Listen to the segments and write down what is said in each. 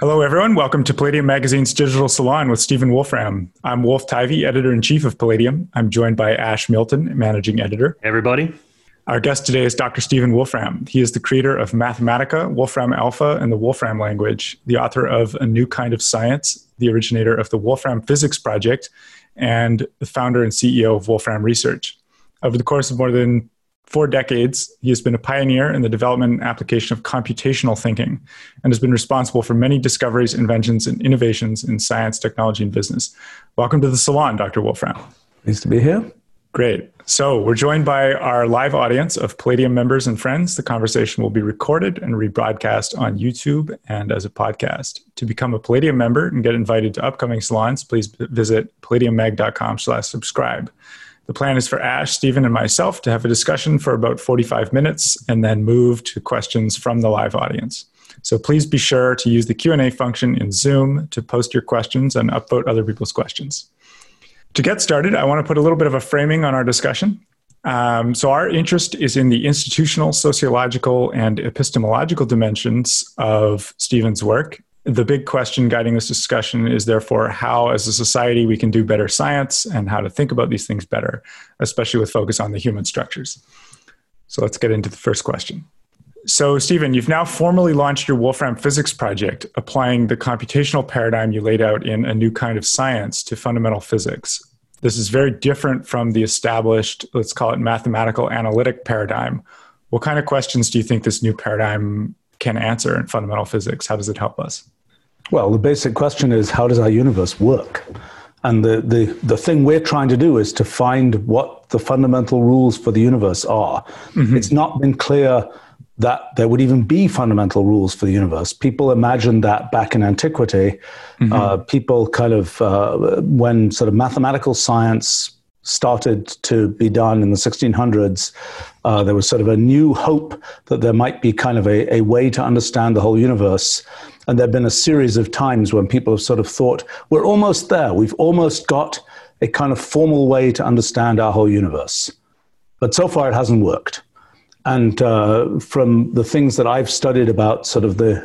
Hello, everyone. Welcome to Palladium Magazine's Digital Salon with Stephen Wolfram. I'm Wolf Tivy, Editor-in-Chief of Palladium. I'm joined by Ash Milton, Managing Editor. Hey, everybody. Our guest today is Dr. Stephen Wolfram. He is the creator of Mathematica, Wolfram Alpha, and the Wolfram Language, the author of A New Kind of Science, the originator of the Wolfram Physics Project, and the founder and CEO of Wolfram Research. Over the course of more than 4 decades, he has been a pioneer in the development and application of computational thinking and has been responsible for many discoveries, inventions, and innovations in science, technology, and business. Welcome to the salon, Dr. Wolfram. Pleased to be here. Great. So we're joined by our live audience of Palladium members and friends. The conversation will be recorded and rebroadcast on YouTube and as a podcast. To become a Palladium member and get invited to upcoming salons, please visit palladiummag.com/subscribe. The plan is for Ash, Stephen, and myself to have a discussion for about 45 minutes and then move to questions from the live audience. So please be sure to use the Q&A function in Zoom to post your questions and upvote other people's questions. To get started, I want to put a little bit of a framing on our discussion. So our interest is in the institutional, sociological, and epistemological dimensions of Stephen's work. The big question guiding this discussion is therefore how, as a society, we can do better science and how to think about these things better, especially with focus on the human structures. So let's get into the first question. So, Stephen, you've now formally launched your Wolfram Physics Project, applying the computational paradigm you laid out in A New Kind of Science to fundamental physics. This is very different from the established, let's call it, mathematical analytic paradigm. What kind of questions do you think this new paradigm can answer in fundamental physics? How does it help us? Well, the basic question is, how does our universe work? And the thing we're trying to do is to find what the fundamental rules for the universe are. Mm-hmm. It's not been clear that there would even be fundamental rules for the universe. People imagined that back in antiquity. Mm-hmm. People kind of, when sort of mathematical science started to be done in the 1600s, there was sort of a new hope that there might be kind of a way to understand the whole universe. And there have been a series of times when people have sort of thought, we're almost there. We've almost got a kind of formal way to understand our whole universe. But so far it hasn't worked. And from the things that I've studied about sort of the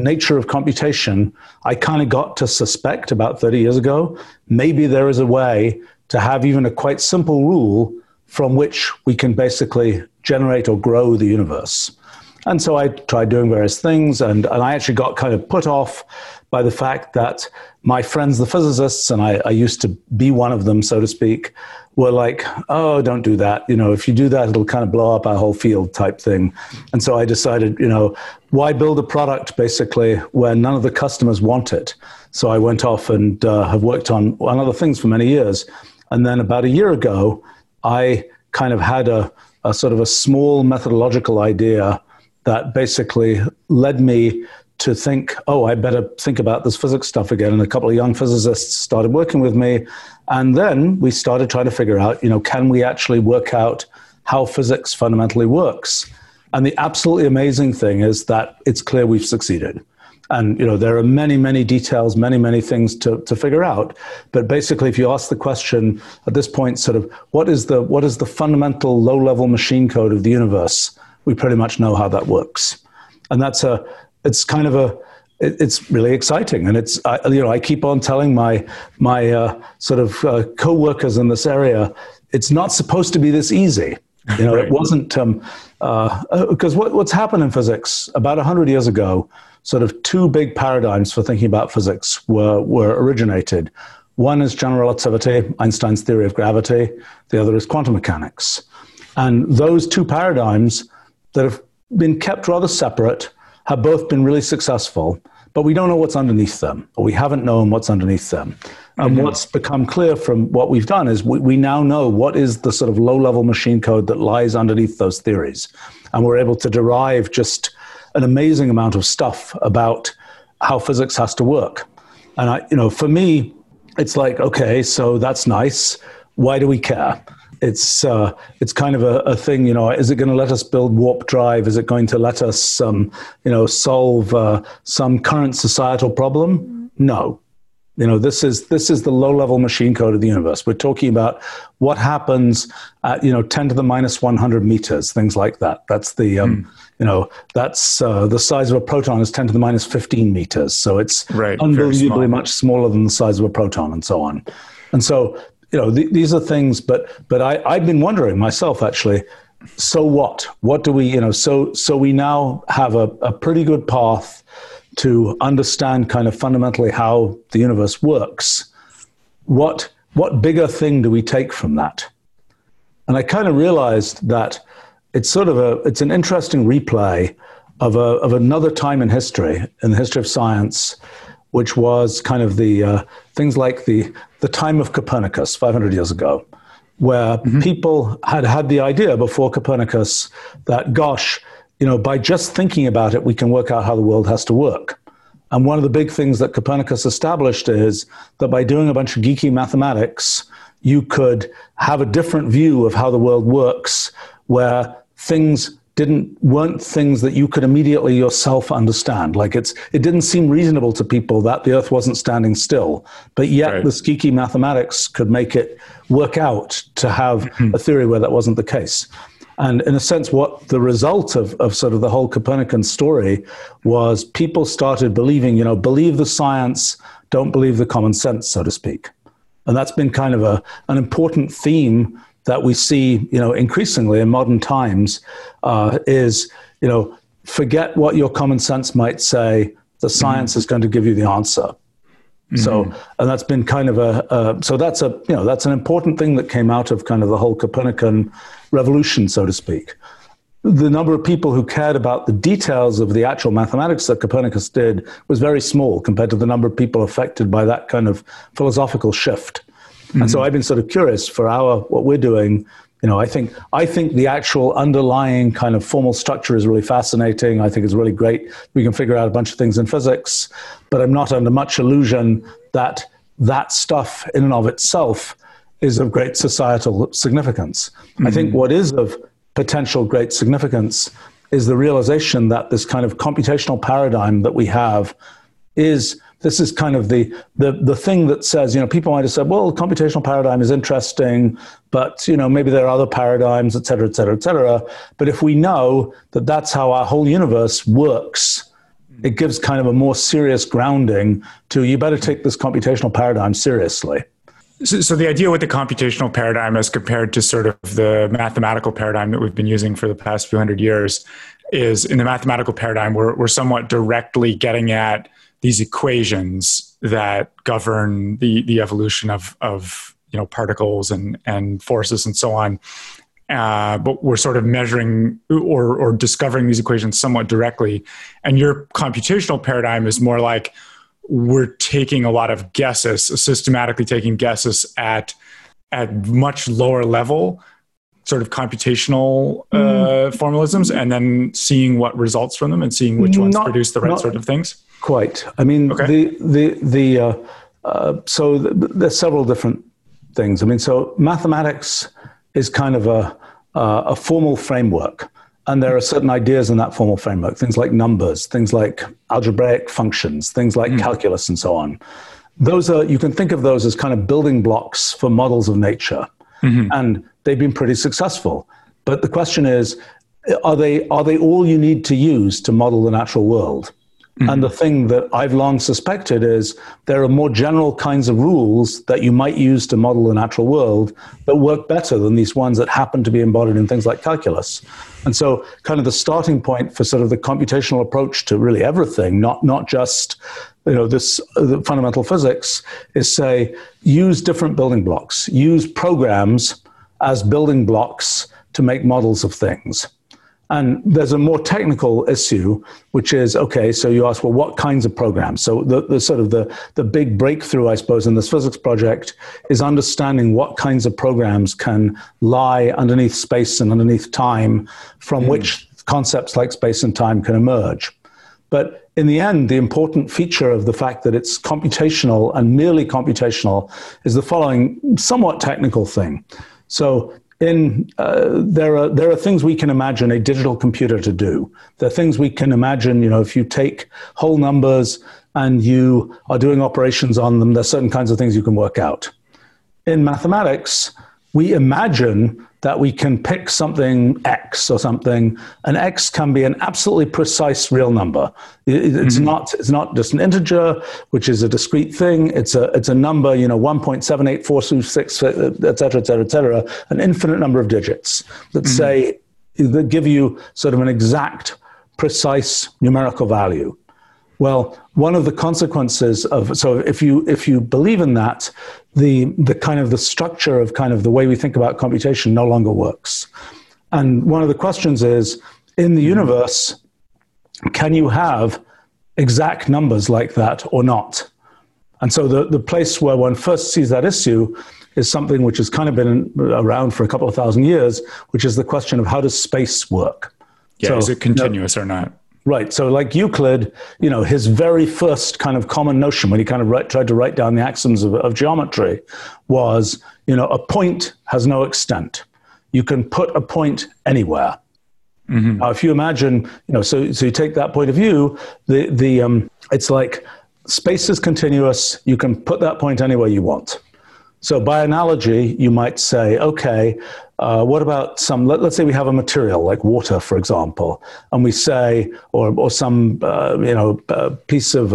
nature of computation, I kind of got to suspect about 30 years ago, maybe there is a way to have even a quite simple rule from which we can basically generate or grow the universe. And so I tried doing various things, and I actually got kind of put off by the fact that my friends, the physicists, and I used to be one of them, so to speak, were like, oh, don't do that. You know, if you do that, it'll kind of blow up our whole field type thing. And so I decided, you know, why build a product basically where none of the customers want it? So I went off and have worked on other things for many years. And then about a year ago, I kind of had a sort of a small methodological idea that basically led me to think, oh, I better think about this physics stuff again. And a couple of young physicists started working with me. And then we started trying to figure out, you know, can we actually work out how physics fundamentally works? And the absolutely amazing thing is that it's clear we've succeeded. And, you know, there are many, many details, many, many things to figure out. But basically, if you ask the question at this point, sort of, what is the fundamental low-level machine code of the universe? We pretty much know how that works. And that's it's really exciting. And it's, you know, I keep on telling my co-workers in this area, it's not supposed to be this easy. You know, right. It wasn't, because what's happened in physics about 100 years ago, sort of two big paradigms for thinking about physics were originated. One is general relativity, Einstein's theory of gravity. The other is quantum mechanics. And those two paradigms that have been kept rather separate have both been really successful, but we don't know what's underneath them, or we haven't known what's underneath them. And what's become clear from what we've done is we now know what is the sort of low-level machine code that lies underneath those theories. And we're able to derive just an amazing amount of stuff about how physics has to work. And, you know, for me, it's like, okay, so that's nice. Why do we care? It's kind of a thing, you know, is it going to let us build warp drive? Is it going to let us, solve some current societal problem? No. You know, this is the low-level machine code of the universe. We're talking about what happens at, 10 to the minus 100 meters, things like that. That's the, that's the size of a proton is 10 to the minus 15 meters. So it's unbelievably much smaller than the size of a proton and so on. And so, these are things, but I've been wondering myself, actually, so what? What do we, so we now have a pretty good path to understand kind of fundamentally how the universe works. What bigger thing do we take from that? And I kind of realized that it's sort of it's an interesting replay of another time in history, of science, which was kind of the things like the time of Copernicus 500 years ago, where people had the idea before Copernicus that, gosh, by just thinking about it, we can work out how the world has to work. And one of the big things that Copernicus established is that by doing a bunch of geeky mathematics, you could have a different view of how the world works, where things weren't things that you could immediately yourself understand. Like it didn't seem reasonable to people that the Earth wasn't standing still, but yet this geeky mathematics could make it work out to have a theory where that wasn't the case. And in a sense, what the result of sort of the whole Copernican story was, people started believing, believe the science, don't believe the common sense, so to speak. And that's been kind of an important theme that we see, increasingly in modern times, is, forget what your common sense might say, the science is going to give you the answer. So, and that's been kind of so that's that's an important thing that came out of kind of the whole Copernican revolution, so to speak. The number of people who cared about the details of the actual mathematics that Copernicus did was very small compared to the number of people affected by that kind of philosophical shift. And so I've been sort of curious for what we're doing. I think the actual underlying kind of formal structure is really fascinating. I think it's really great. We can figure out a bunch of things in physics, but I'm not under much illusion that that stuff in and of itself is of great societal significance. I think what is of potential great significance is the realization that this kind of computational paradigm that we have is this is kind of the thing that says, people might have said, well, the computational paradigm is interesting, but, maybe there are other paradigms, et cetera, et cetera, et cetera. But if we know that that's how our whole universe works, it gives kind of a more serious grounding to, you better take this computational paradigm seriously. So the idea with the computational paradigm as compared to sort of the mathematical paradigm that we've been using for the past few hundred years is, in the mathematical paradigm, we're somewhat directly getting at these equations that govern the evolution of particles and forces and so on. But we're sort of measuring or discovering these equations somewhat directly. And your computational paradigm is more like we're taking a lot of guesses, systematically taking guesses at much lower level, sort of computational formalisms, and then seeing what results from them and seeing which ones produce the right sort of things. Quite. I mean, there's several different things. I mean, so mathematics is kind of a formal framework, and there are certain ideas in that formal framework, things like numbers, things like algebraic functions, things like calculus and so on. Those are, you can think of those as kind of building blocks for models of nature, and they've been pretty successful. But the question is, are they all you need to use to model the natural world? And the thing that I've long suspected is there are more general kinds of rules that you might use to model the natural world that work better than these ones that happen to be embodied in things like calculus. And so kind of the starting point for sort of the computational approach to really everything, not just, this the fundamental physics, is say, use different building blocks, use programs as building blocks to make models of things. And there's a more technical issue, which is, okay, so you ask, well, what kinds of programs? So the sort of the big breakthrough, I suppose, in this physics project is understanding what kinds of programs can lie underneath space and underneath time, from which concepts like space and time can emerge. But in the end, the important feature of the fact that it's computational and merely computational is the following somewhat technical thing. So there are things we can imagine a digital computer to do. There are things we can imagine, if you take whole numbers, and you are doing operations on them, there's certain kinds of things you can work out. In mathematics, we imagine that we can pick something X or something, and X can be an absolutely precise real number. It's not just an integer, which is a discrete thing. It's a number, 1.784266, et cetera, an infinite number of digits that say, that give you sort of an exact, precise numerical value. Well, one of the consequences of, so if you believe in that, the structure of the way we think about computation no longer works. And one of the questions is, in the universe, can you have exact numbers like that or not? And so the place where one first sees that issue is something which has kind of been around for a couple of thousand years, which is the question of how does space work? Yeah, so, is it continuous or not? Right, so like Euclid, his very first common notion when he tried to write down the axioms of geometry was, a point has no extent. You can put a point anywhere. Now, if you imagine, so you take that point of view, it's like space is continuous. You can put that point anywhere you want. So by analogy, you might say, okay, what about let's say we have a material like water, for example, and we say, or some, piece of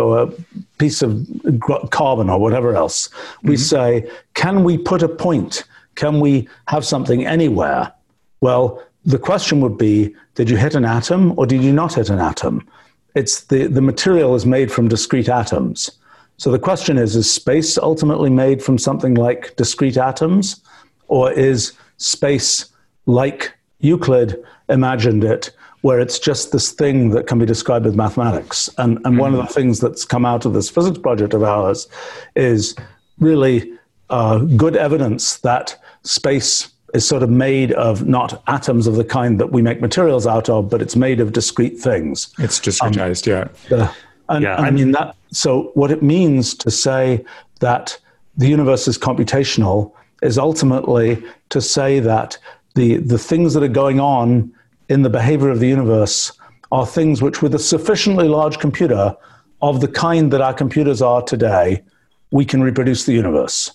carbon or whatever else, we say, can we put a point? Can we have something anywhere? Well, the question would be, did you hit an atom or did you not hit an atom? It's the material is made from discrete atoms. So the question is space ultimately made from something like discrete atoms, or is space, like Euclid imagined it, where it's just this thing that can be described with mathematics? And one of the things that's come out of this physics project of ours is really good evidence that space is sort of made of not atoms of the kind that we make materials out of, but it's made of discrete things. It's discretized, so what it means to say that the universe is computational is ultimately to say that the things that are going on in the behavior of the universe are things which, with a sufficiently large computer of the kind that our computers are today, we can reproduce the universe.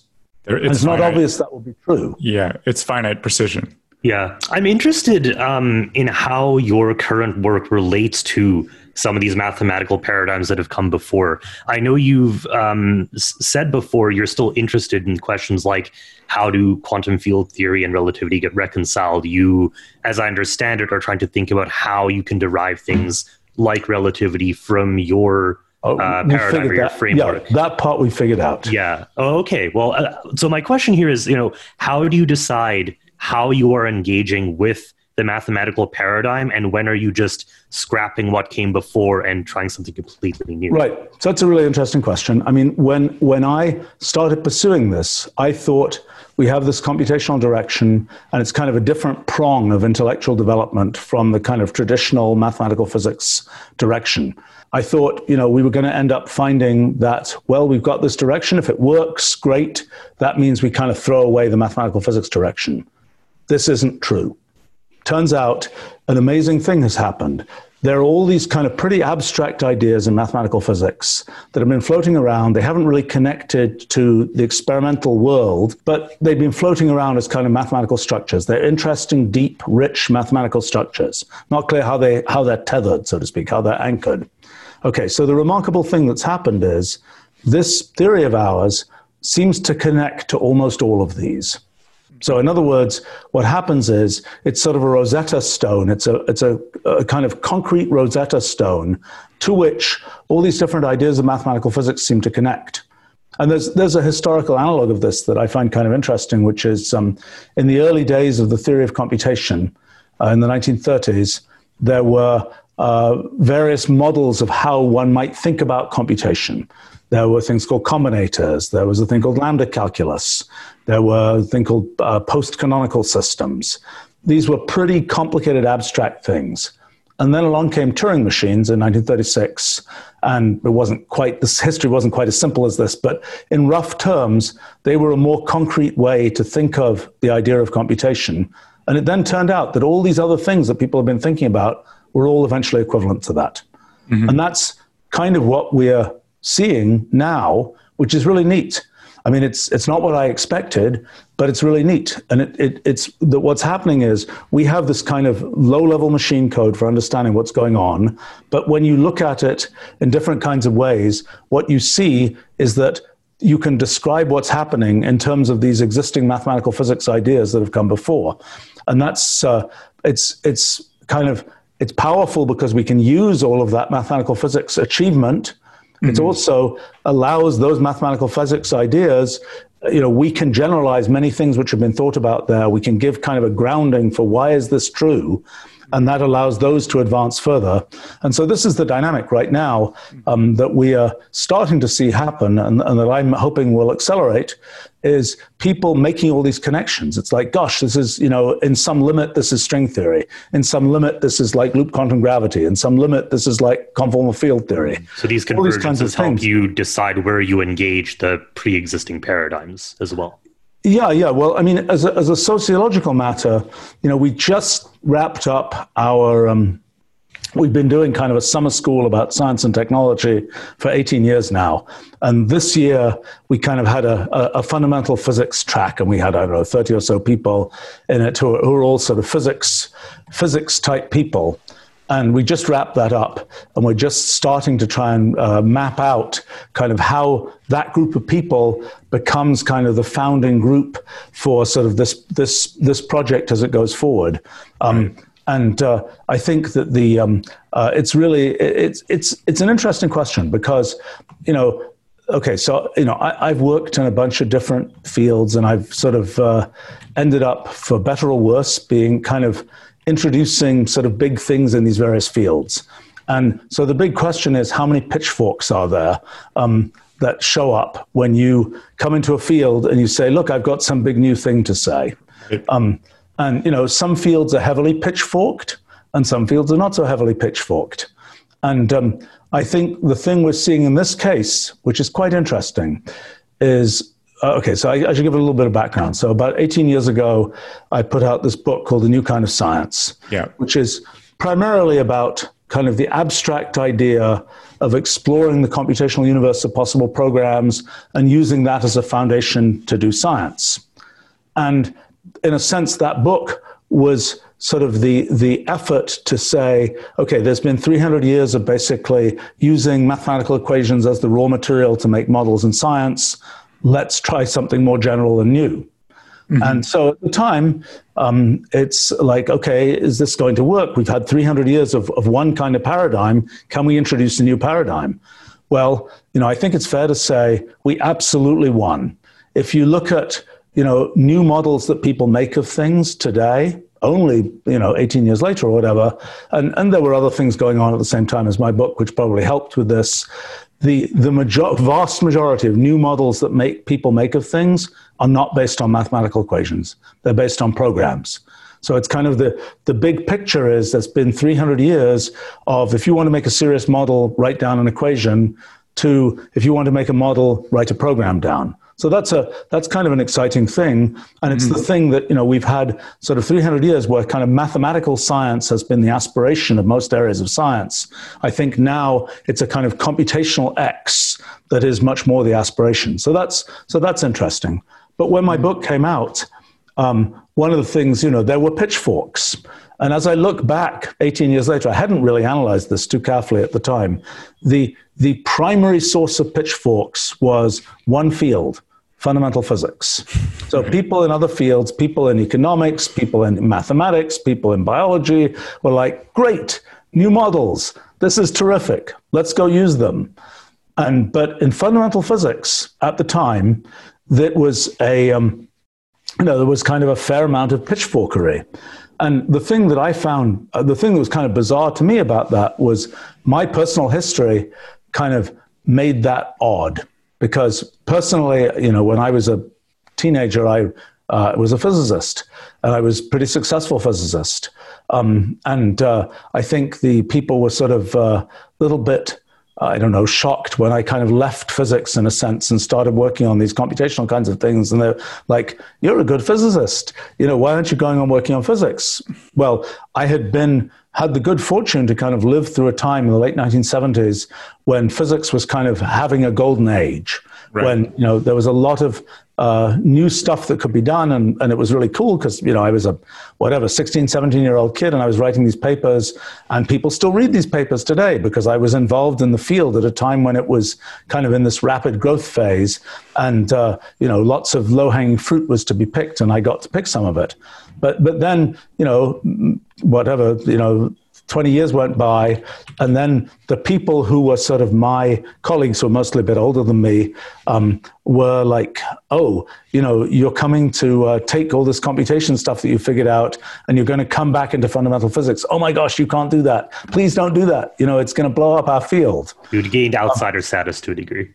It's not obvious that will be true. Yeah, it's finite precision. Yeah. I'm interested in how your current work relates to some of these mathematical paradigms that have come before. I know you've said before you're still interested in questions like how do quantum field theory and relativity get reconciled? You, as I understand it, are trying to think about how you can derive things like relativity from your paradigm or your framework. Yeah, that part we figured out. Yeah. Oh, okay. Well, so my question here is, how do you decide how you are engaging with the mathematical paradigm, and when are you just scrapping what came before and trying something completely new? Right. So that's a really interesting question. I mean, when I started pursuing this, I thought we have this computational direction, and it's kind of a different prong of intellectual development from the kind of traditional mathematical physics direction. I thought, we were going to end up finding that, well, we've got this direction. If it works, great. That means we kind of throw away the mathematical physics direction. This isn't true. Turns out an amazing thing has happened. There are all these kind of pretty abstract ideas in mathematical physics that have been floating around. They haven't really connected to the experimental world, but they've been floating around as kind of mathematical structures. They're interesting, deep, rich mathematical structures. Not clear how they're tethered, so to speak, how they're anchored. Okay, so the remarkable thing that's happened is this theory of ours seems to connect to almost all of these. So in other words, what happens is it's sort of a Rosetta Stone. It's a kind of concrete Rosetta Stone to which all these different ideas of mathematical physics seem to connect. And there's a historical analog of this that I find kind of interesting, which is in the early days of the theory of computation in the 1930s, there were various models of how one might think about computation. There were things called combinators. There was a thing called lambda calculus. There were a thing called post-canonical systems. These were pretty complicated abstract things. And then along came Turing machines in 1936. And history wasn't quite as simple as this, but in rough terms, they were a more concrete way to think of the idea of computation. And it then turned out that all these other things that people have been thinking about were all eventually equivalent to that. And that's kind of what we're seeing now, which is really neat. I mean, it's not what I expected, but it's really neat. And what's happening is we have this kind of low-level machine code for understanding what's going on. But when you look at it in different kinds of ways, what you see is that you can describe what's happening in terms of these existing mathematical physics ideas that have come before. And that's, it's powerful because we can use all of that mathematical physics achievement. It also allows those mathematical physics ideas, you know, we can generalize many things which have been thought about there. We can give kind of a grounding for why is this true? And that allows those to advance further. And so this is the dynamic right now that we are starting to see happen and that I'm hoping will accelerate is people making all these connections. It's like, gosh, this is, you know, in some limit, this is string theory. In some limit, this is like loop quantum gravity. In some limit, this is like conformal field theory. So these convergences all these kinds of help you decide where you engage the pre-existing paradigms as well. Yeah. Well, I mean, as a sociological matter, you know, we just wrapped up our, we've been doing kind of a summer school about science and technology for 18 years now. And this year we kind of had a fundamental physics track, and we had, I don't know, 30 or so people in it who are all sort of physics type people. And we just wrapped that up, and we're just starting to try and map out kind of how that group of people becomes kind of the founding group for sort of this project as it goes forward. And I think that the it's an interesting question because, you know, okay, so, you know, I've worked in a bunch of different fields, and I've sort of ended up, for better or worse, being kind of introducing sort of big things in these various fields. And so the big question is, how many pitchforks are there that show up when you come into a field and you say, look, I've got some big new thing to say. And, you know, some fields are heavily pitchforked and some fields are not so heavily pitchforked. And I think the thing we're seeing in this case, which is quite interesting, is okay, so I should give a little bit of background. So about 18 years ago, I put out this book called A New Kind of Science, which is primarily about kind of the abstract idea of exploring the computational universe of possible programs and using that as a foundation to do science. And in a sense, that book was sort of the effort to say, okay, there's been 300 years of basically using mathematical equations as the raw material to make models in science. Let's try something more general and new. And so at the time, it's like, okay, is this going to work? We've had 300 years of one kind of paradigm. Can we introduce a new paradigm? Well, you know, I think it's fair to say we absolutely won. If you look at, you know, new models that people make of things today, only, you know, 18 years later or whatever, and there were other things going on at the same time as my book, which probably helped with this, the vast majority of new models that people make of things are not based on mathematical equations. They're based on programs. So it's kind of the big picture is there's been 300 years of, if you want to make a serious model, write down an equation, to if you want to make a model, write a program down. So that's kind of an exciting thing. And it's the thing that, you know, we've had sort of 300 years where kind of mathematical science has been the aspiration of most areas of science. I think now it's a kind of computational X that is much more the aspiration. So that's interesting. But when my book came out, one of the things, you know, there were pitchforks. And as I look back 18 years later, I hadn't really analyzed this too carefully at the time. The primary source of pitchforks was one field, fundamental physics. So people in other fields, people in economics, people in mathematics, people in biology were like, great, new models. This is terrific. Let's go use them. But in fundamental physics at the time, that was there was kind of a fair amount of pitchforkery. And the thing that I found, the thing that was kind of bizarre to me about that was my personal history kind of made that odd. Because personally, you know, when I was a teenager, I was a physicist, and I was a pretty successful physicist. I think the people were sort of a little bit I don't know, shocked when I kind of left physics in a sense and started working on these computational kinds of things. And they're like, you're a good physicist. You know, why aren't you going on working on physics? Well, I had the good fortune to kind of live through a time in the late 1970s when physics was kind of having a golden age, right. When, you know, there was a lot of new stuff that could be done. And it was really cool because, you know, I was a 16, 17-year-old kid, and I was writing these papers, and people still read these papers today because I was involved in the field at a time when it was kind of in this rapid growth phase, and, you know, lots of low-hanging fruit was to be picked, and I got to pick some of it. But then, you know, 20 years went by, and then the people who were sort of my colleagues, who were mostly a bit older than me, were like, oh, you know, you're coming to take all this computation stuff that you figured out, and you're going to come back into fundamental physics. Oh my gosh, you can't do that. Please don't do that. You know, it's going to blow up our field. You'd gained outsider status to a degree.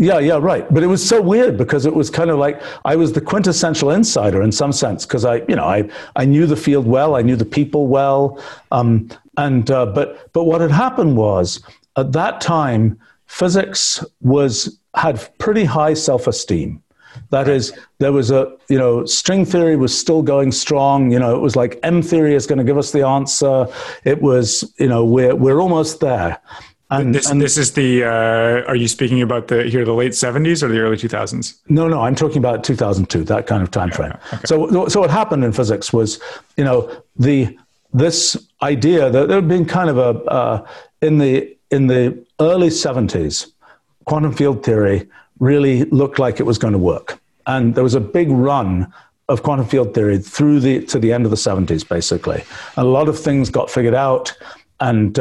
Yeah, right. But it was so weird because it was kind of like I was the quintessential insider in some sense, because I knew the field well, I knew the people well. But what had happened was, at that time, physics had pretty high self-esteem. That is, there was string theory was still going strong. You know, it was like M theory is going to give us the answer. It was, you know, we're almost there. And this is the, are you speaking about the late 70s or the early 2000s? No, I'm talking about 2002, that kind of time frame. Okay. So what happened in physics was, you know, this idea that there had been kind of in the early 70s, quantum field theory really looked like it was going to work. And there was a big run of quantum field theory through to the end of the 70s, basically. A lot of things got figured out, and,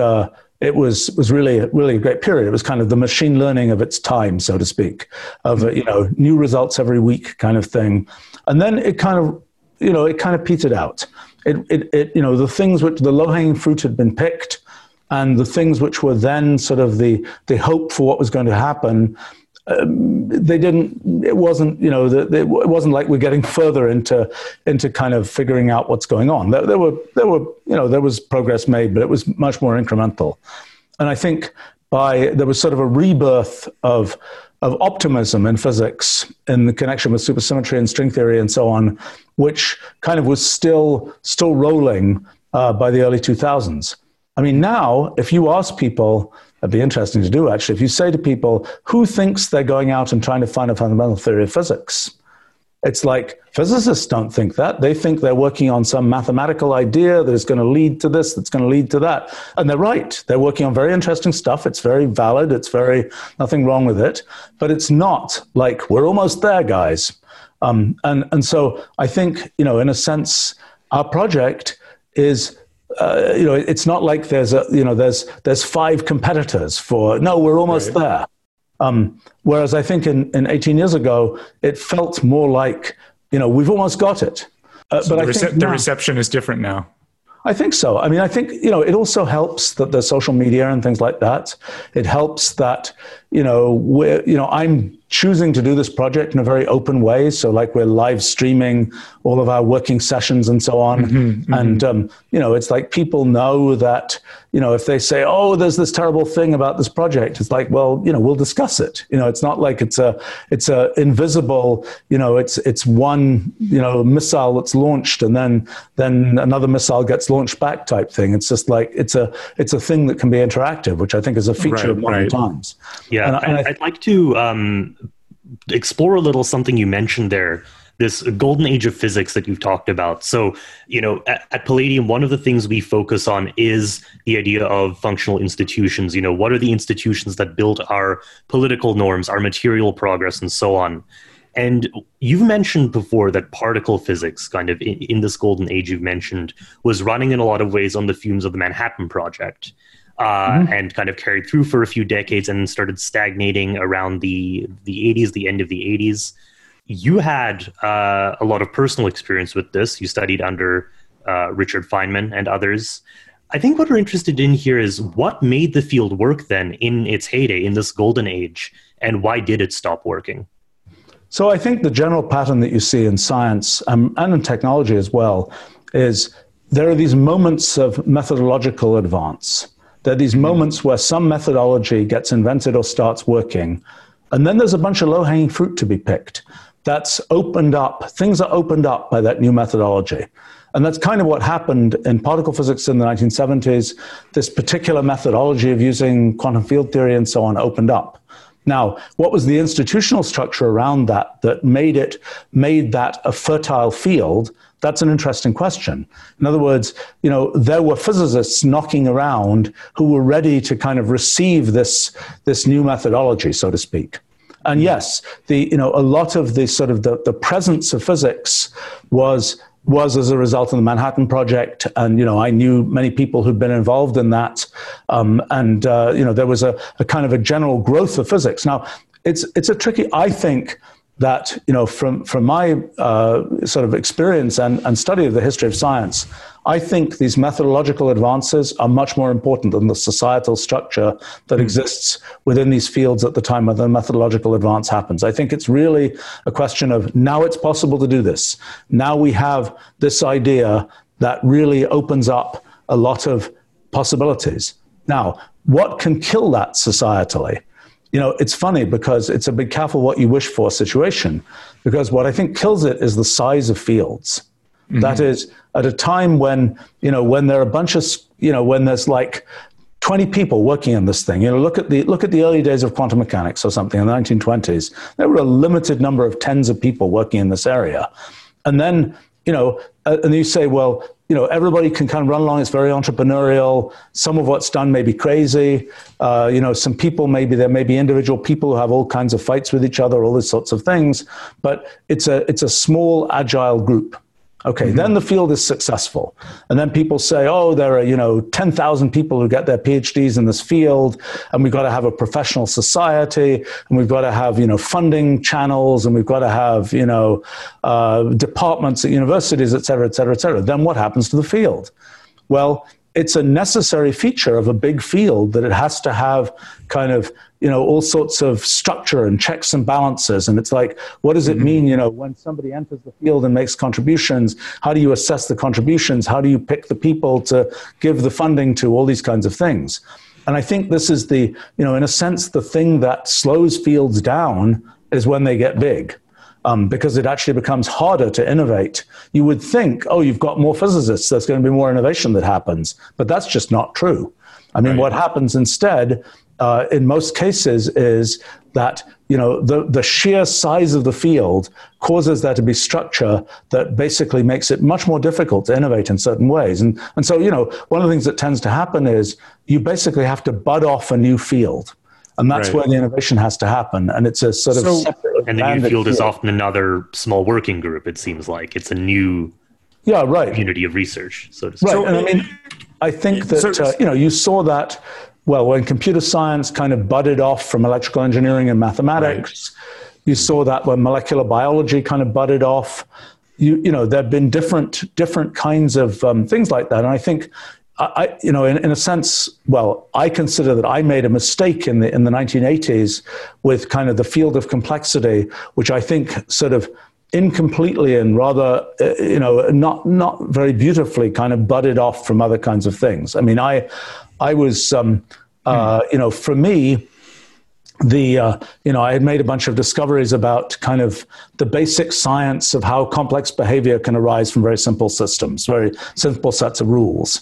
it was really a great period. It was kind of the machine learning of its time, so to speak, of, you know, new results every week kind of thing. And then it kind of, you know, petered out. It you know, the things which the low-hanging fruit had been picked, and the things which were then sort of the hope for what was going to happen, it wasn't like we're getting further into kind of figuring out what's going on. There were, you know, there was progress made, but it was much more incremental. And I think there was sort of a rebirth of optimism in physics in the connection with supersymmetry and string theory and so on, which kind of was still rolling by the early 2000s. I mean, now, if you ask people, that'd be interesting to do, actually. If you say to people, who thinks they're going out and trying to find a fundamental theory of physics? It's like, physicists don't think that. They think they're working on some mathematical idea that is going to lead to this, that's going to lead to that. And they're right. They're working on very interesting stuff. It's very valid. It's nothing wrong with it. But it's not like, we're almost there, guys. And so I think, you know, in a sense, our project is... you know, it's not like there's five competitors we're almost right there. Whereas I think in 18 years ago, it felt more like, you know, we've almost got it. The reception is different now. I think so. I mean, I think, you know, it also helps that there's social media and things like that. It helps that, you know, I'm choosing to do this project in a very open way. So like we're live streaming all of our working sessions and so on. Mm-hmm, and, you know, it's like people know that, you know, if they say, oh, there's this terrible thing about this project, it's like, well, you know, we'll discuss it. You know, it's not like it's a invisible, you know, it's one, you know, missile that's launched and then another missile gets launched back type thing. It's just like, it's a thing that can be interactive, which I think is a feature of modern times. Yeah. And I'd like to, explore a little something you mentioned there, this golden age of physics that you've talked about. So, you know, at Palladium, one of the things we focus on is the idea of functional institutions. You know, what are the institutions that build our political norms, our material progress, and so on? And you've mentioned before that particle physics, kind of in this golden age you've mentioned, was running in a lot of ways on the fumes of the Manhattan Project. And kind of carried through for a few decades and started stagnating around the 80s, the end of the 80s. You had a lot of personal experience with this. You studied under Richard Feynman and others. I think what we're interested in here is what made the field work then in its heyday, in this golden age, and why did it stop working? So I think the general pattern that you see in science and in technology as well is there are these moments of methodological advance. There are these moments where some methodology gets invented or starts working. And then there's a bunch of low-hanging fruit to be picked. That's opened up, things are opened up by that new methodology. And that's kind of what happened in particle physics in the 1970s. This particular methodology of using quantum field theory and so on opened up. Now, what was the institutional structure around that that made that a fertile field? That's an interesting question. In other words, you know, there were physicists knocking around who were ready to kind of receive this new methodology, so to speak. And yes, a lot of the sort of the presence of physics was as a result of the Manhattan Project. And, you know, I knew many people who'd been involved in that. There was a kind of a general growth of physics. Now, it's a tricky, I think, that, you know, from my sort of experience and study of the history of science, I think these methodological advances are much more important than the societal structure that exists within these fields at the time when the methodological advance happens. I think it's really a question of now it's possible to do this. Now we have this idea that really opens up a lot of possibilities. Now, what can kill that societally? You know, it's funny because it's a big careful what you wish for situation, because what I think kills it is the size of fields. Mm-hmm. That is, at a time when, you know, when there are a bunch of, you know, when there's like 20 people working on this thing, you know, look at the early days of quantum mechanics or something in the 1920s, there were a limited number of tens of people working in this area. And then, you know, and you say, well, you know, everybody can kind of run along. It's very entrepreneurial. Some of what's done may be crazy. You know, some people, maybe there may be individual people who have all kinds of fights with each other, all these sorts of things. But it's a small, agile group. Okay, mm-hmm. Then the field is successful. And then people say, oh, there are, you know, 10,000 people who get their PhDs in this field, and we've got to have a professional society, and we've got to have, you know, funding channels, and we've got to have, you know, departments at universities, et cetera, et cetera, et cetera. Then what happens to the field? Well, it's a necessary feature of a big field that it has to have kind of, you know, all sorts of structure and checks and balances. And it's like, what does it mean, you know, when somebody enters the field and makes contributions, how do you assess the contributions? How do you pick the people to give the funding to? All these kinds of things. And I think this is the, you know, in a sense, the thing that slows fields down is when they get big. Because it actually becomes harder to innovate. You would think, oh, you've got more physicists, there's going to be more innovation that happens. But that's just not true. I mean, right. What happens instead, in most cases, is that, you know, the sheer size of the field causes there to be structure that basically makes it much more difficult to innovate in certain ways. And so, you know, one of the things that tends to happen is you basically have to bud off a new field. And that's right. Where the innovation has to happen. And it's a sort of separate and the new field is often another small working group, it seems like. It's a new community of research, so to speak. Right. So, and I mean, I think that, you know, you saw that, well, when computer science kind of budded off from electrical engineering and mathematics, right. You saw that when molecular biology kind of budded off. You know, there have been different kinds of things like that. And I think... you know, in a sense, well, I consider that I made a mistake in the 1980s with kind of the field of complexity, which I think sort of incompletely and rather, you know, not very beautifully kind of budded off from other kinds of things. I mean, I was, you know, for me, you know, I had made a bunch of discoveries about kind of the basic science of how complex behavior can arise from very simple systems, very simple sets of rules.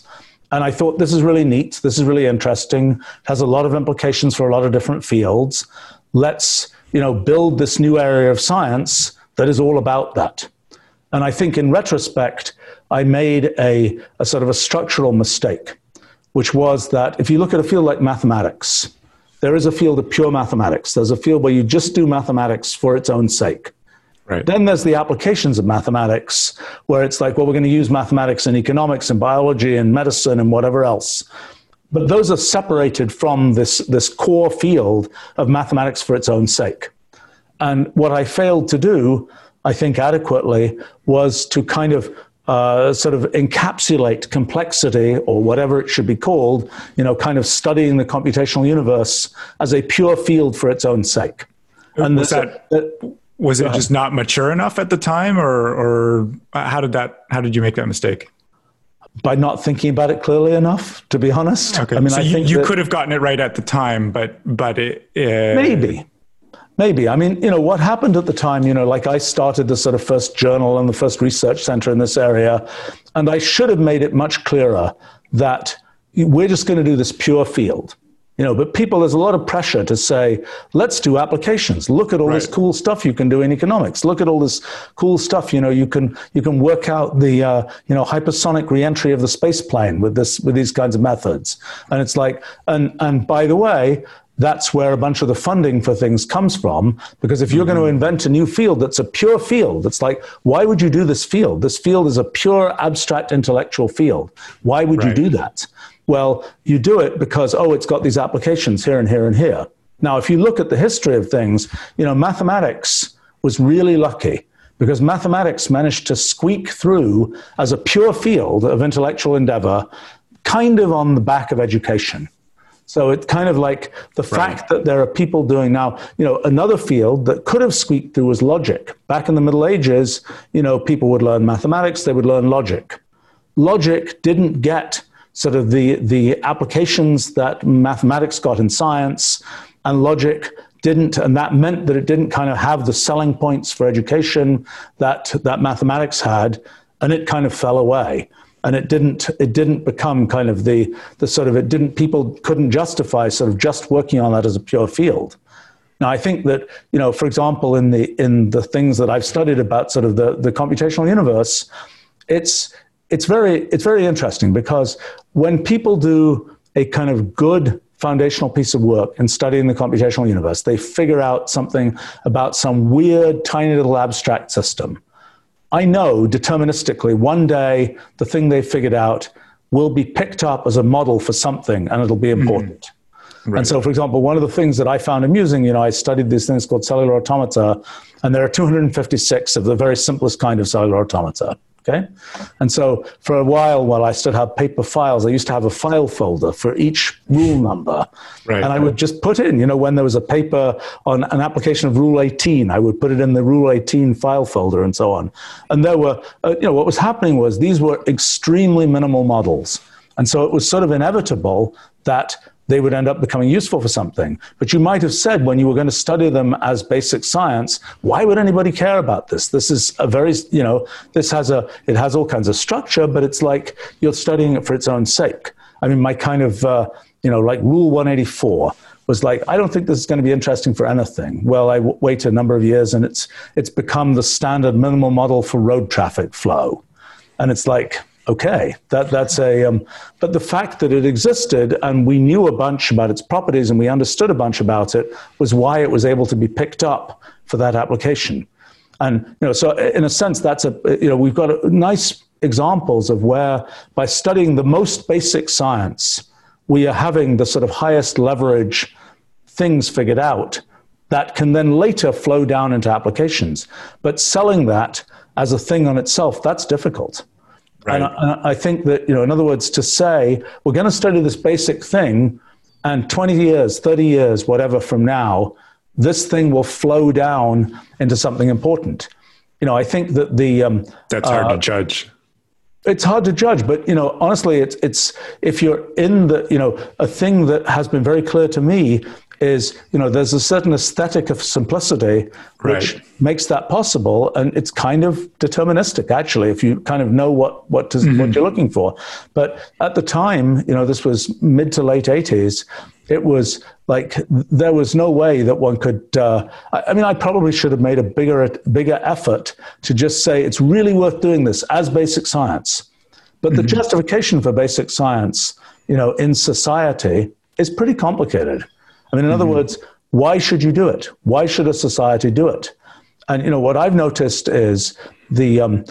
And I thought, this is really neat. This is really interesting. It has a lot of implications for a lot of different fields. Let's, you know, build this new area of science that is all about that. And I think in retrospect, I made a sort of a structural mistake, which was that if you look at a field like mathematics, there is a field of pure mathematics. There's a field where you just do mathematics for its own sake. Right. Then there's the applications of mathematics, where it's like, well, we're going to use mathematics in economics and biology and medicine and whatever else. But those are separated from this core field of mathematics for its own sake. And what I failed to do, I think adequately, was to kind of sort of encapsulate complexity, or whatever it should be called, you know, kind of studying the computational universe as a pure field for its own sake. And was it just not mature enough at the time, or how did you make that mistake? by not thinking about it clearly enough, to be honest. Okay. I mean, so I think you could have gotten it right at the time, but it maybe. I mean, you know, what happened at the time, you know, like I started the sort of first journal and the first research center in this area, and I should have made it much clearer that we're just going to do this pure field. You know, but people, there's a lot of pressure to say, let's do applications. Look at all this cool stuff you can do in economics. Look at all this cool stuff. You know, you can work out the, you know, hypersonic reentry of the space plane with this, with these kinds of methods. And it's like, and by the way, that's where a bunch of the funding for things comes from, because if you're going to invent a new field that's a pure field, it's like, why would you do this field? This field is a pure abstract intellectual field. Why would you do that? Well, you do it because, oh, it's got these applications here and here and here. Now, if you look at the history of things, you know, mathematics was really lucky, because mathematics managed to squeak through as a pure field of intellectual endeavor, kind of on the back of education. So it's kind of like the fact that there are people doing now, you know, another field that could have squeaked through was logic. Back in the Middle Ages, you know, people would learn mathematics, they would learn logic. Logic didn't get sort of the applications that mathematics got in science, and logic didn't, and that meant that it didn't kind of have the selling points for education that, that mathematics had, and it kind of fell away. And it didn't become kind of the sort of, people couldn't justify sort of just working on that as a pure field. Now, I think that, you know, for example, in the things that I've studied about sort of the computational universe, it's very interesting, because when people do a kind of good foundational piece of work in studying the computational universe, they figure out something about some weird, tiny little abstract system. I know deterministically one day the thing they figured out will be picked up as a model for something, and it'll be important. And so, for example, one of the things that I found amusing, you know, I studied these things called cellular automata, and there are 256 of the very simplest kind of cellular automata. Okay. And so for a while I still had paper files, I used to have a file folder for each rule number. And I would just put in, you know, when there was a paper on an application of rule 18, I would put it in the rule 18 file folder and so on. And there were, you know, what was happening was these were extremely minimal models. And so it was sort of inevitable that they would end up becoming useful for something. But you might have said, when you were going to study them as basic science, why would anybody care about this? This is a very, you know, it has all kinds of structure, but it's like you're studying it for its own sake. I mean, my kind of, you know, like rule 184 was like, I don't think this is going to be interesting for anything. Well, I wait a number of years, and it's become the standard minimal model for road traffic flow. And it's like, okay, that's a, but the fact that it existed and we knew a bunch about its properties and we understood a bunch about it was why it was able to be picked up for that application. And, you know, so in a sense, that's a, you know, we've got nice examples of where by studying the most basic science, we are having the sort of highest leverage things figured out that can then later flow down into applications. But selling that as a thing on itself, that's difficult. And I think that, you know, in other words, to say, we're going to study this basic thing, and 20 years, 30 years, whatever from now, this thing will flow down into something important. You know, I think that the... that's hard to judge. It's hard to judge, but, you know, honestly, it's if you're in the, you know, a thing that has been very clear to me is, you know, there's a certain aesthetic of simplicity which makes that possible, and it's kind of deterministic, actually, if you kind of know what you're looking for. But at the time, you know, this was mid to late 80s, it was like there was no way that one could, I mean, I probably should have made a bigger effort to just say it's really worth doing this as basic science. But the justification for basic science, you know, in society is pretty complicated. I mean, in other words, why should you do it? Why should a society do it? And, you know, what I've noticed is the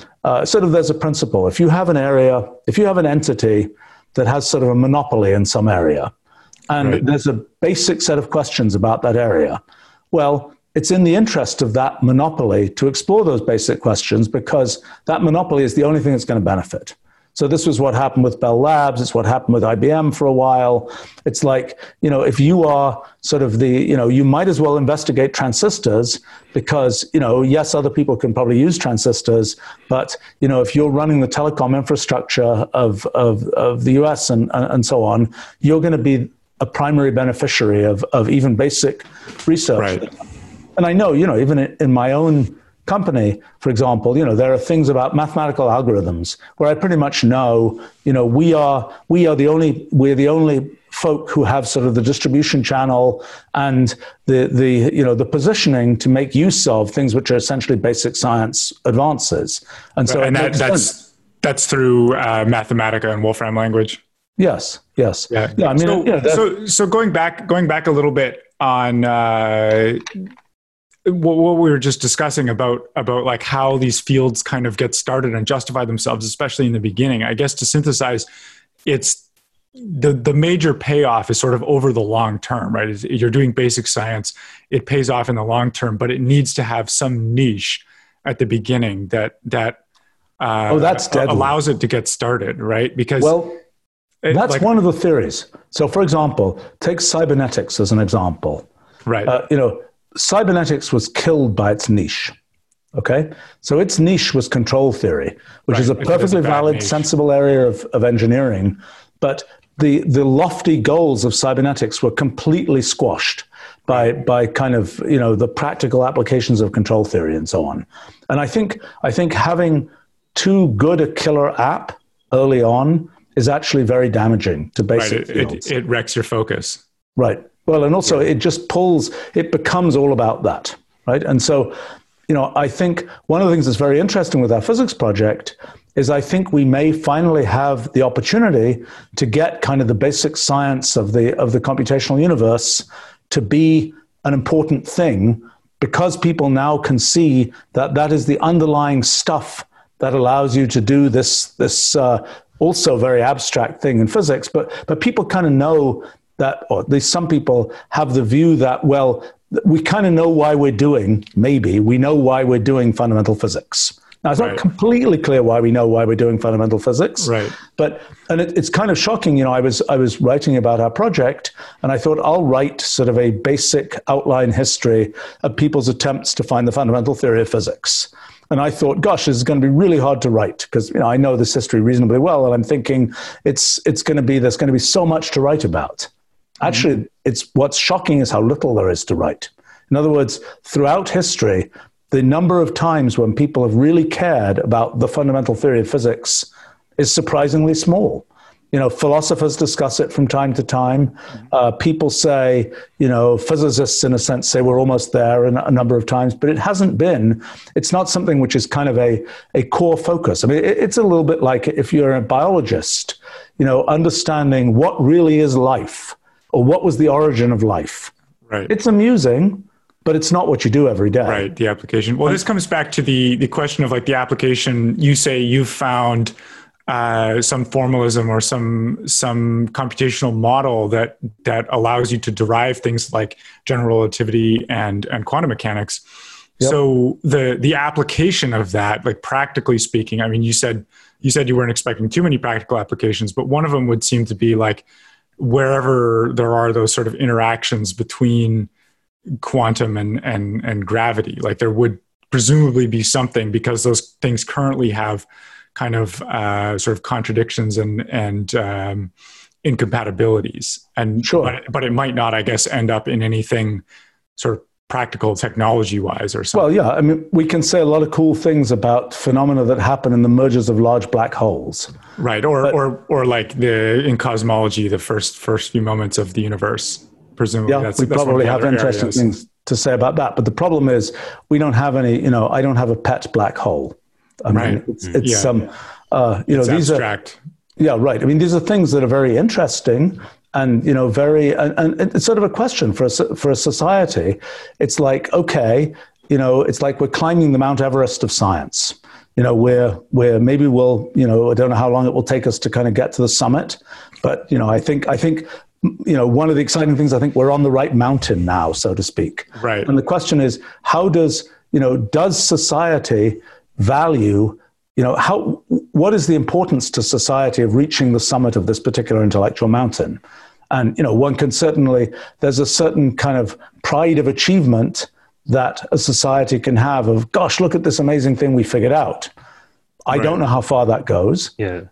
sort of there's a principle. If you have an area, if you have an entity that has sort of a monopoly in some area, and there's a basic set of questions about that area, well, it's in the interest of that monopoly to explore those basic questions, because that monopoly is the only thing that's going to benefit. So this was what happened with Bell Labs. It's what happened with IBM for a while. It's like, you know, if you are sort of the, you know, you might as well investigate transistors because, you know, yes, other people can probably use transistors, but, you know, if you're running the telecom infrastructure of the US and so on, you're going to be a primary beneficiary of even basic research. Right. And I know, you know, even in my own company, for example, you know, there are things about mathematical algorithms where I pretty much know, you know, we're the only folk who have sort of the distribution channel and the you know, the positioning to make use of things which are essentially basic science advances. And so and that's through Mathematica and Wolfram Language. Yes. Yes. Yeah. Yeah, I mean, so, yeah, so going back a little bit on, what we were just discussing about like how these fields kind of get started and justify themselves, especially in the beginning. I guess to synthesize, it's the major payoff is sort of over the long term, right? You're doing basic science, it pays off in the long term, but it needs to have some niche at the beginning that allows it to get started, right? Because that's one of the theories. So, for example, take cybernetics as an example, right? You know. Cybernetics was killed by its niche, okay? So its niche was control theory, which is a perfectly valid, sensible area of engineering, but the lofty goals of cybernetics were completely squashed by kind of, you know, the practical applications of control theory and so on. And I think having too good a killer app early on is actually very damaging to basic fields. It wrecks your focus. Right. Well, and also it just becomes all about that, right? And so, you know, I think one of the things that's very interesting with our physics project is I think we may finally have the opportunity to get kind of the basic science of the computational universe to be an important thing because people now can see that is the underlying stuff that allows you to do this also very abstract thing in physics. But people kind of know that, or at least some people have the view that, well, we kind of know why we're doing, maybe, we know why we're doing fundamental physics. Now, it's not completely clear why we know why we're doing fundamental physics, right? But, and it's kind of shocking, you know, I was writing about our project and I thought I'll write sort of a basic outline history of people's attempts to find the fundamental theory of physics. And I thought, gosh, this is going to be really hard to write because, you know, I know this history reasonably well and I'm thinking there's going to be so much to write about. Actually, it's what's shocking is how little there is to write. In other words, throughout history, the number of times when people have really cared about the fundamental theory of physics is surprisingly small. You know, philosophers discuss it from time to time. People say, you know, physicists in a sense say we're almost there a number of times, but it hasn't been. It's not something which is kind of a core focus. I mean, it's a little bit like if you're a biologist, you know, understanding what really is life. Or what was the origin of life? Right. It's amusing, but it's not what you do every day. Right, the application. Well, this comes back to the question of like the application. You say you've found some formalism or some computational model that allows you to derive things like general relativity and quantum mechanics. Yep. So the application of that, like practically speaking, I mean, you said you weren't expecting too many practical applications, but one of them would seem to be like, wherever there are those sort of interactions between quantum and gravity, like there would presumably be something because those things currently have kind of sort of contradictions and incompatibilities. And sure, but it might not, I guess, end up in anything sort of practical technology-wise or something. Well, yeah, I mean, we can say a lot of cool things about phenomena that happen in the mergers of large black holes, right? Or like in cosmology, the first few moments of the universe. Presumably, yeah, that's probably have interesting things to say about that. But the problem is, we don't have any. You know, I don't have a pet black hole. I mean, right. It's abstract. Yeah, right. I mean, these are things that are very interesting. And, you know, and it's sort of a question for a society. It's like, okay, you know, it's like we're climbing the Mount Everest of science. You know, where maybe we'll, you know, I don't know how long it will take us to kind of get to the summit, but, you know, I think, you know, one of the exciting things, I think we're on the right mountain now, so to speak. Right. And the question is, how does society value, you know, how what is the importance to society of reaching the summit of this particular intellectual mountain? And, you know, one can certainly, there's a certain kind of pride of achievement that a society can have of, gosh, look at this amazing thing we figured out. I don't know how far that goes. Yeah.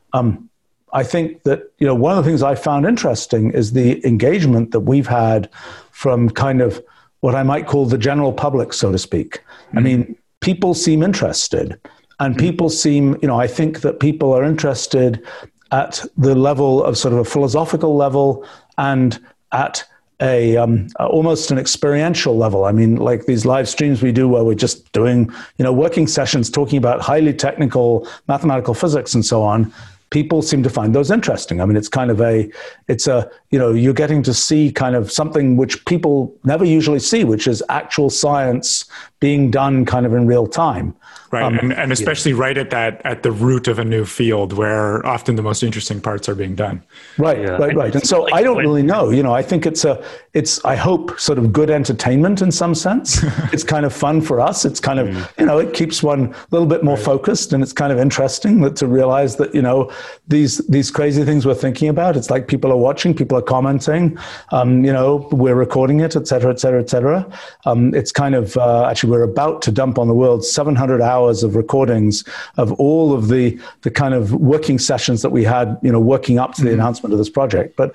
I think that, you know, one of the things I found interesting is the engagement that we've had from kind of what I might call the general public, so to speak. Mm-hmm. I mean, people seem interested. And people seem, you know, I think that people are interested at the level of sort of a philosophical level and at a almost an experiential level. I mean, like these live streams we do where we're just doing, you know, working sessions talking about highly technical mathematical physics and so on. People seem to find those interesting. I mean, it's kind of a, it's a, you know, you're getting to see kind of something which people never usually see, which is actual science being done kind of in real time. Right. And especially right at that, at the root of a new field where often the most interesting parts are being done. Right. Yeah. Right. And so I don't really know, you know, I think it's a, it's, I hope sort of good entertainment in some sense. It's kind of fun for us. It's kind of, you know, it keeps one a little bit more focused, and it's kind of interesting that to realize that, you know, these crazy things we're thinking about, it's like people are watching, people are commenting, you know, we're recording it, et cetera, et cetera, et cetera. It's kind of, actually we're about to dump on the world 700 hours of recordings of all of the kind of working sessions that we had, you know, working up to the announcement of this project. But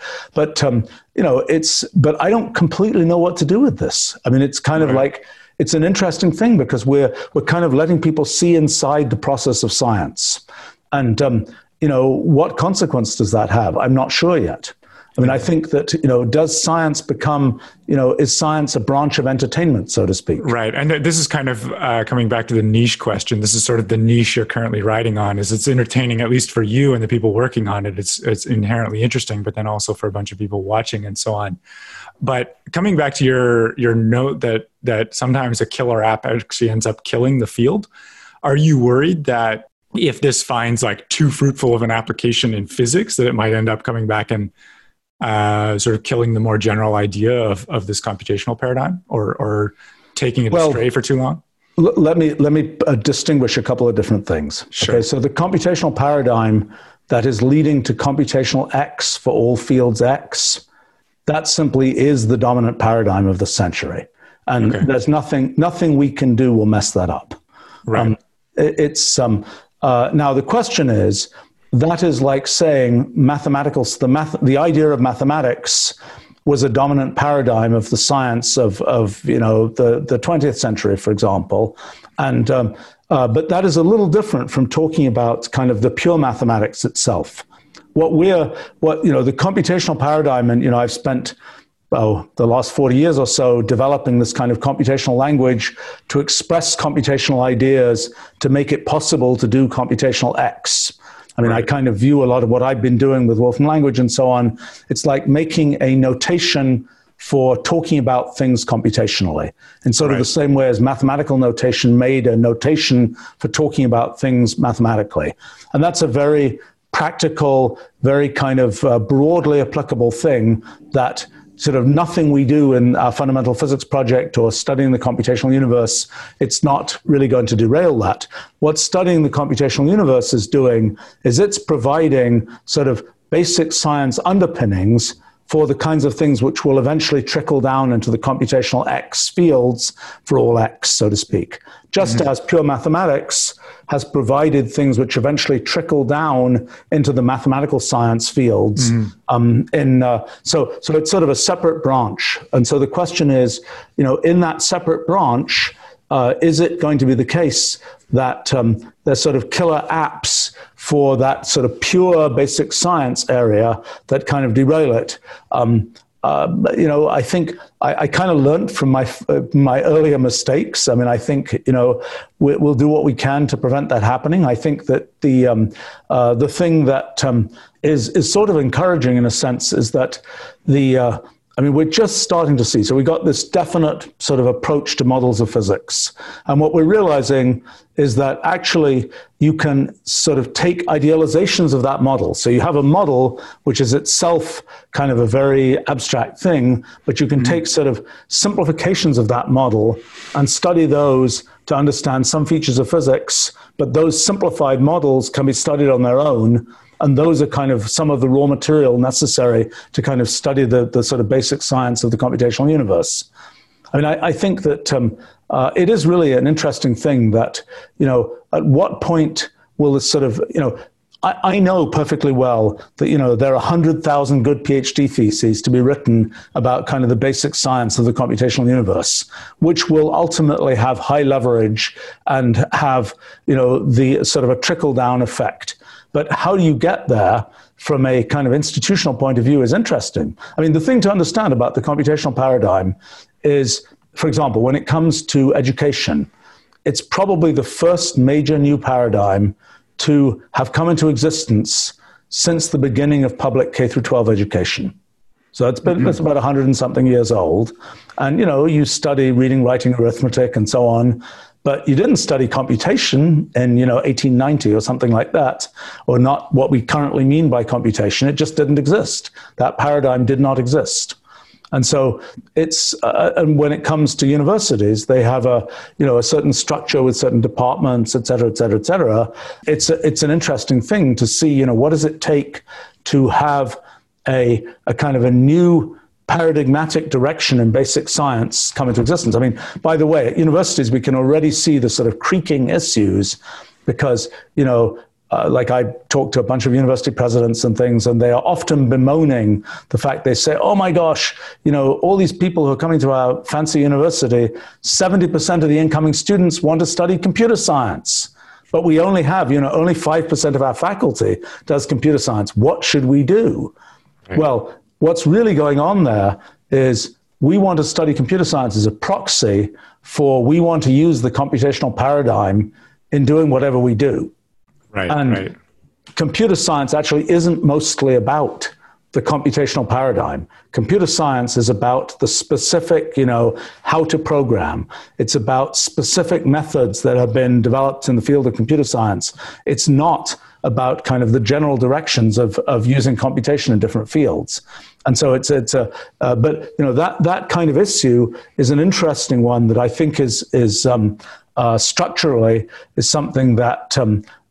you know, it's, but I don't completely know what to do with this. I mean, it's kind of like, it's an interesting thing because we're kind of letting people see inside the process of science. And, you know, what consequence does that have? I'm not sure yet. I mean, I think that, you know, does science become, you know, is science a branch of entertainment, so to speak? Right. And this is kind of coming back to the niche question. This is sort of the niche you're currently riding on, is it's entertaining, at least for you and the people working on it. It's inherently interesting, but then also for a bunch of people watching and so on. But coming back to your note that sometimes a killer app actually ends up killing the field, are you worried that if this finds like too fruitful of an application in physics, that it might end up coming back and sort of killing the more general idea of this computational paradigm, or taking it astray for too long? Let me distinguish a couple of different things. Sure. Okay, so the computational paradigm that is leading to computational X for all fields X, that simply is the dominant paradigm of the century. And there's nothing we can do will mess that up. Right. Now the question is, that is like saying mathematicals, the idea of mathematics was a dominant paradigm of the science of you know, the 20th century, for example. And, but that is a little different from talking about kind of the pure mathematics itself. The computational paradigm, and, you know, I've spent the last 40 years or so developing this kind of computational language to express computational ideas to make it possible to do computational X. I mean, I kind of view a lot of what I've been doing with Wolfram Language and so on. It's like making a notation for talking about things computationally, in sort of the same way as mathematical notation made a notation for talking about things mathematically. And that's a very practical, very kind of broadly applicable thing that sort of nothing we do in our fundamental physics project or studying the computational universe, it's not really going to derail that. What studying the computational universe is doing is it's providing sort of basic science underpinnings for the kinds of things which will eventually trickle down into the computational X fields for all X, so to speak. Just as pure mathematics has provided things which eventually trickle down into the mathematical science fields. So it's sort of a separate branch. And so the question is, you know, in that separate branch, is it going to be the case that there's sort of killer apps for that sort of pure basic science area that kind of derail it? You know, I think I kind of learned from my earlier mistakes. I mean, I think, you know, we'll do what we can to prevent that happening. I think that the thing that is sort of encouraging in a sense is that we're just starting to see. So we got this definite sort of approach to models of physics. And what we're realizing is that actually you can sort of take idealizations of that model. So you have a model which is itself kind of a very abstract thing, but you can take sort of simplifications of that model and study those to understand some features of physics, but those simplified models can be studied on their own. And those are kind of some of the raw material necessary to kind of study the sort of basic science of the computational universe. I mean, I think that it is really an interesting thing that, you know, at what point will this sort of, you know, I know perfectly well that, you know, there are 100,000 good PhD theses to be written about kind of the basic science of the computational universe, which will ultimately have high leverage and have, you know, the sort of a trickle-down effect. But how do you get there from a kind of institutional point of view is interesting. I mean, the thing to understand about the computational paradigm is, for example, when it comes to education, it's probably the first major new paradigm to have come into existence since the beginning of public K-12 education. So it's been, it's about 100 and something years old. And, you know, you study reading, writing, arithmetic, and so on. But you didn't study computation in, you know, 1890 or something like that, or not what we currently mean by computation. It just didn't exist. That paradigm did not exist. And so it's, and when it comes to universities, they have a, you know, a certain structure with certain departments, et cetera, et cetera, et cetera. It's an interesting thing to see, you know, what does it take to have a kind of a new paradigmatic direction in basic science come into existence. I mean, by the way, at universities, we can already see the sort of creaking issues because, you know, like I talked to a bunch of university presidents and things, and they are often bemoaning the fact they say, oh my gosh, you know, all these people who are coming to our fancy university, 70% of the incoming students want to study computer science. But we only have, you know, only 5% of our faculty does computer science. What should we do? Right. Well, what's really going on there is we want to study computer science as a proxy for we want to use the computational paradigm in doing whatever we do. Right, and right. Computer science actually isn't mostly about the computational paradigm. Computer science is about the specific, you know, how to program. It's about specific methods that have been developed in the field of computer science. It's not about kind of the general directions of using computation in different fields. And so it's but you know, that kind of issue is an interesting one that I think is structurally is something that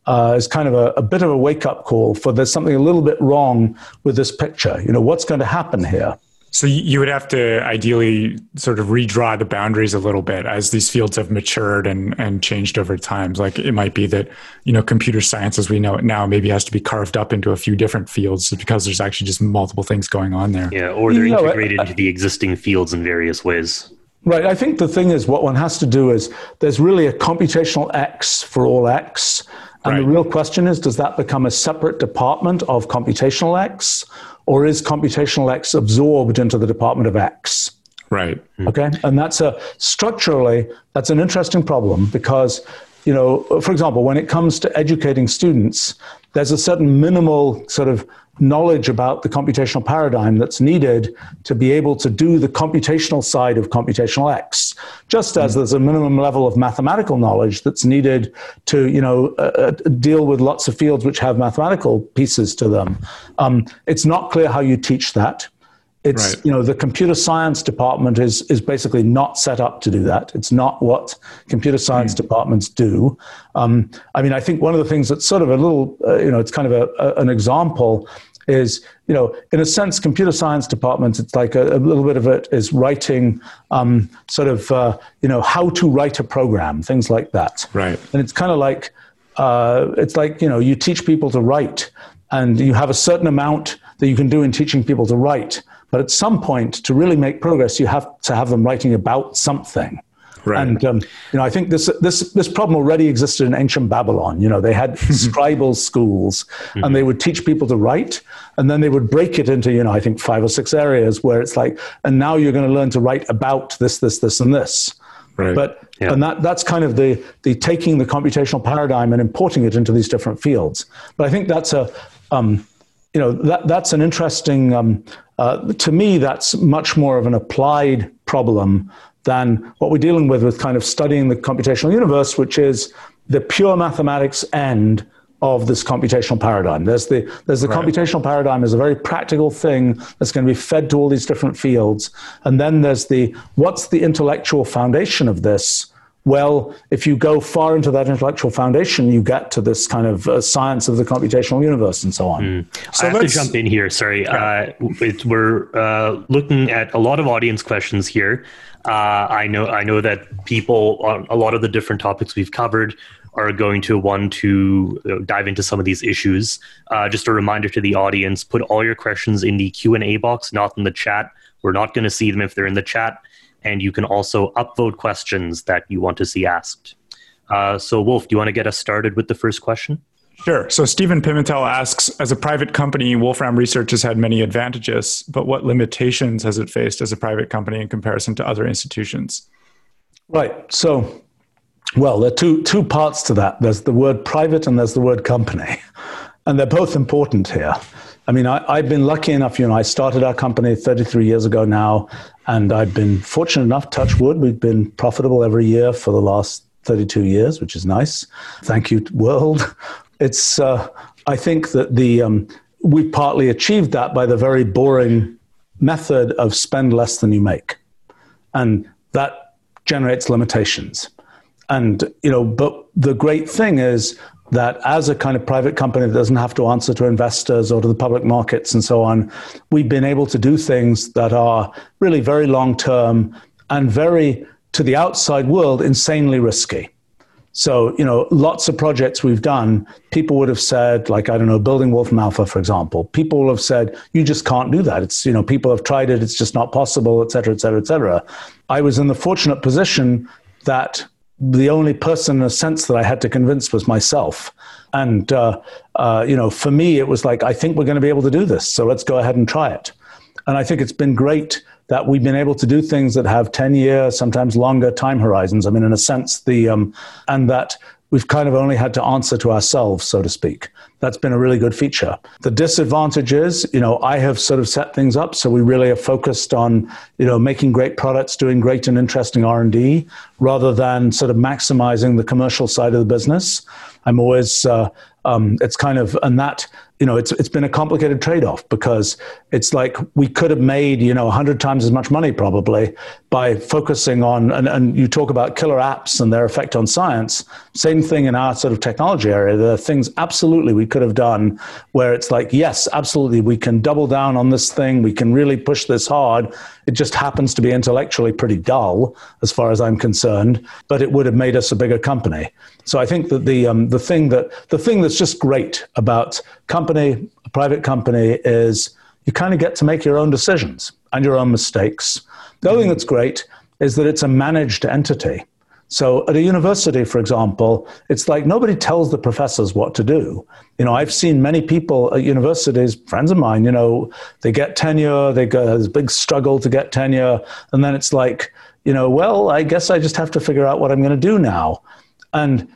is kind of a bit of a wake-up call for there's something a little bit wrong with this picture. You know, what's going to happen here? So you would have to ideally sort of redraw the boundaries a little bit as these fields have matured and changed over time. Like it might be that, you know, computer science as we know it now maybe has to be carved up into a few different fields because there's actually just multiple things going on there. Yeah, or they're integrated into the existing fields in various ways. Right. I think the thing is what one has to do is there's really a computational X for all X. And right. The real question is, does that become a separate department of computational X? Or is computational X absorbed into the department of X? Right. Okay. And that's structurally, that's an interesting problem because, you know, for example, when it comes to educating students, there's a certain minimal sort of knowledge about the computational paradigm that's needed to be able to do the computational side of computational X, just as there's a minimum level of mathematical knowledge that's needed to, you know, deal with lots of fields which have mathematical pieces to them. It's not clear how you teach that. It's, right. You know, the computer science department is basically not set up to do that. It's not what computer science departments do. I mean, I think one of the things that's sort of a little, you know, it's kind of an example is, you know, in a sense, computer science departments, it's like a little bit of it is writing sort of, you know, how to write a program, things like that. Right. And it's kind of like, you know, you teach people to write and you have a certain amount that you can do in teaching people to write. But at some point, to really make progress, you have to have them writing about something. Right. And you know, I think this problem already existed in ancient Babylon. You know, they had scribal schools, and they would teach people to write, and then they would break it into, you know, I think 5 or 6 areas where it's like, and now you're going to learn to write about this, this, this, and this. Right. But yeah. And that's kind of the taking the computational paradigm and importing it into these different fields. But I think that's a you know, that's an interesting, to me, that's much more of an applied problem than what we're dealing with kind of studying the computational universe, which is the pure mathematics end of this computational paradigm. There's the right. Computational paradigm is a very practical thing that's going to be fed to all these different fields. And then there's what's the intellectual foundation of this, Well, if you go far into that intellectual foundation, you get to this kind of science of the computational universe and so on. So I have to jump in here. Sorry. We're looking at a lot of audience questions here. I know that people on a lot of the different topics we've covered are going to want to dive into some of these issues. Just a reminder to the audience, put all your questions in the Q&A box, not in the chat. We're not going to see them if they're in the chat. And you can also upvote questions that you want to see asked. So Wolf, do you want to get us started with the first question? Sure. So Stephen Pimentel asks, as a private company, Wolfram Research has had many advantages, but what limitations has it faced as a private company in comparison to other institutions? Right. So, well, there are two parts to that. There's the word private and there's the word company. And they're both important here. I mean, I've been lucky enough, I started our company 33 years ago now, and I've been fortunate enough, touch wood, we've been profitable every year for the last 32 years, which is nice. Thank you, world. It's, I think that we partly achieved that by the very boring method of spend less than you make. And that generates limitations. And, but the great thing is, that as a kind of private company that doesn't have to answer to investors or to the public markets and so on, we've been able to do things that are really very long-term and very, to the outside world, insanely risky. So, lots of projects we've done, people would have said, like, I don't know, building Wolfram Alpha, for example, people will have said, you just can't do that. It's, people have tried it, it's just not possible, et cetera, et cetera, et cetera. I was in the fortunate position that the only person in a sense that I had to convince was myself. And, for me, it was like, I think we're going to be able to do this. So let's go ahead and try it. And I think it's been great that we've been able to do things that have 10-year, sometimes longer time horizons. I mean, in a sense, and that we've kind of only had to answer to ourselves, so to speak. That's been a really good feature. The disadvantage is, I have sort of set things up. So we really are focused on, making great products, doing great and interesting R&D, rather than sort of maximizing the commercial side of the business. I'm always, it's been a complicated trade-off, because it's like we could have made, 100 times as much money probably by focusing on, and you talk about killer apps and their effect on science, same thing in our sort of technology area. There are things absolutely we could have done where it's like, yes, absolutely, we can double down on this thing. We can really push this hard. It just happens to be intellectually pretty dull as far as I'm concerned, but it would have made us a bigger company. So I think that the thing that's just great about a private company is you kind of get to make your own decisions and your own mistakes. The other thing that's great is that it's a managed entity. So at a university, for example, it's like nobody tells the professors what to do. I've seen many people at universities, friends of mine, they get tenure, they go, there's a big struggle to get tenure. And then it's like, well, I guess I just have to figure out what I'm going to do now. And,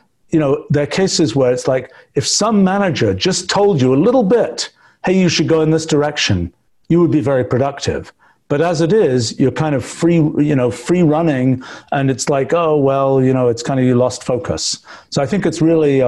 there are cases where it's like, if some manager just told you a little bit, hey, you should go in this direction, you would be very productive. But as it is, you're kind of free running, and it's like, oh, well, it's kind of, you lost focus. So I think it's really,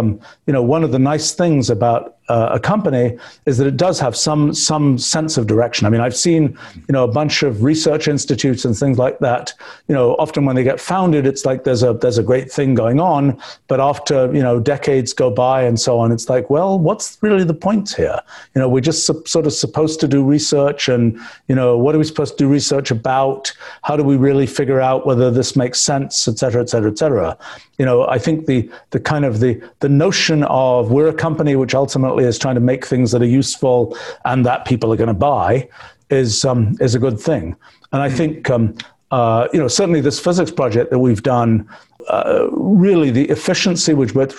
one of the nice things about a company is that it does have some sense of direction. I mean, I've seen, a bunch of research institutes and things like that, often when they get founded, it's like there's a great thing going on, but after, decades go by and so on, it's like, well, what's really the point here? We're just sort of supposed to do research, and, what are we supposed to do research about? How do we really figure out whether this makes sense, et cetera, et cetera, et cetera? I think the kind of the notion of we're a company which ultimately is trying to make things that are useful and that people are going to buy is a good thing. And I think, certainly this physics project that we've done, really the efficiency with which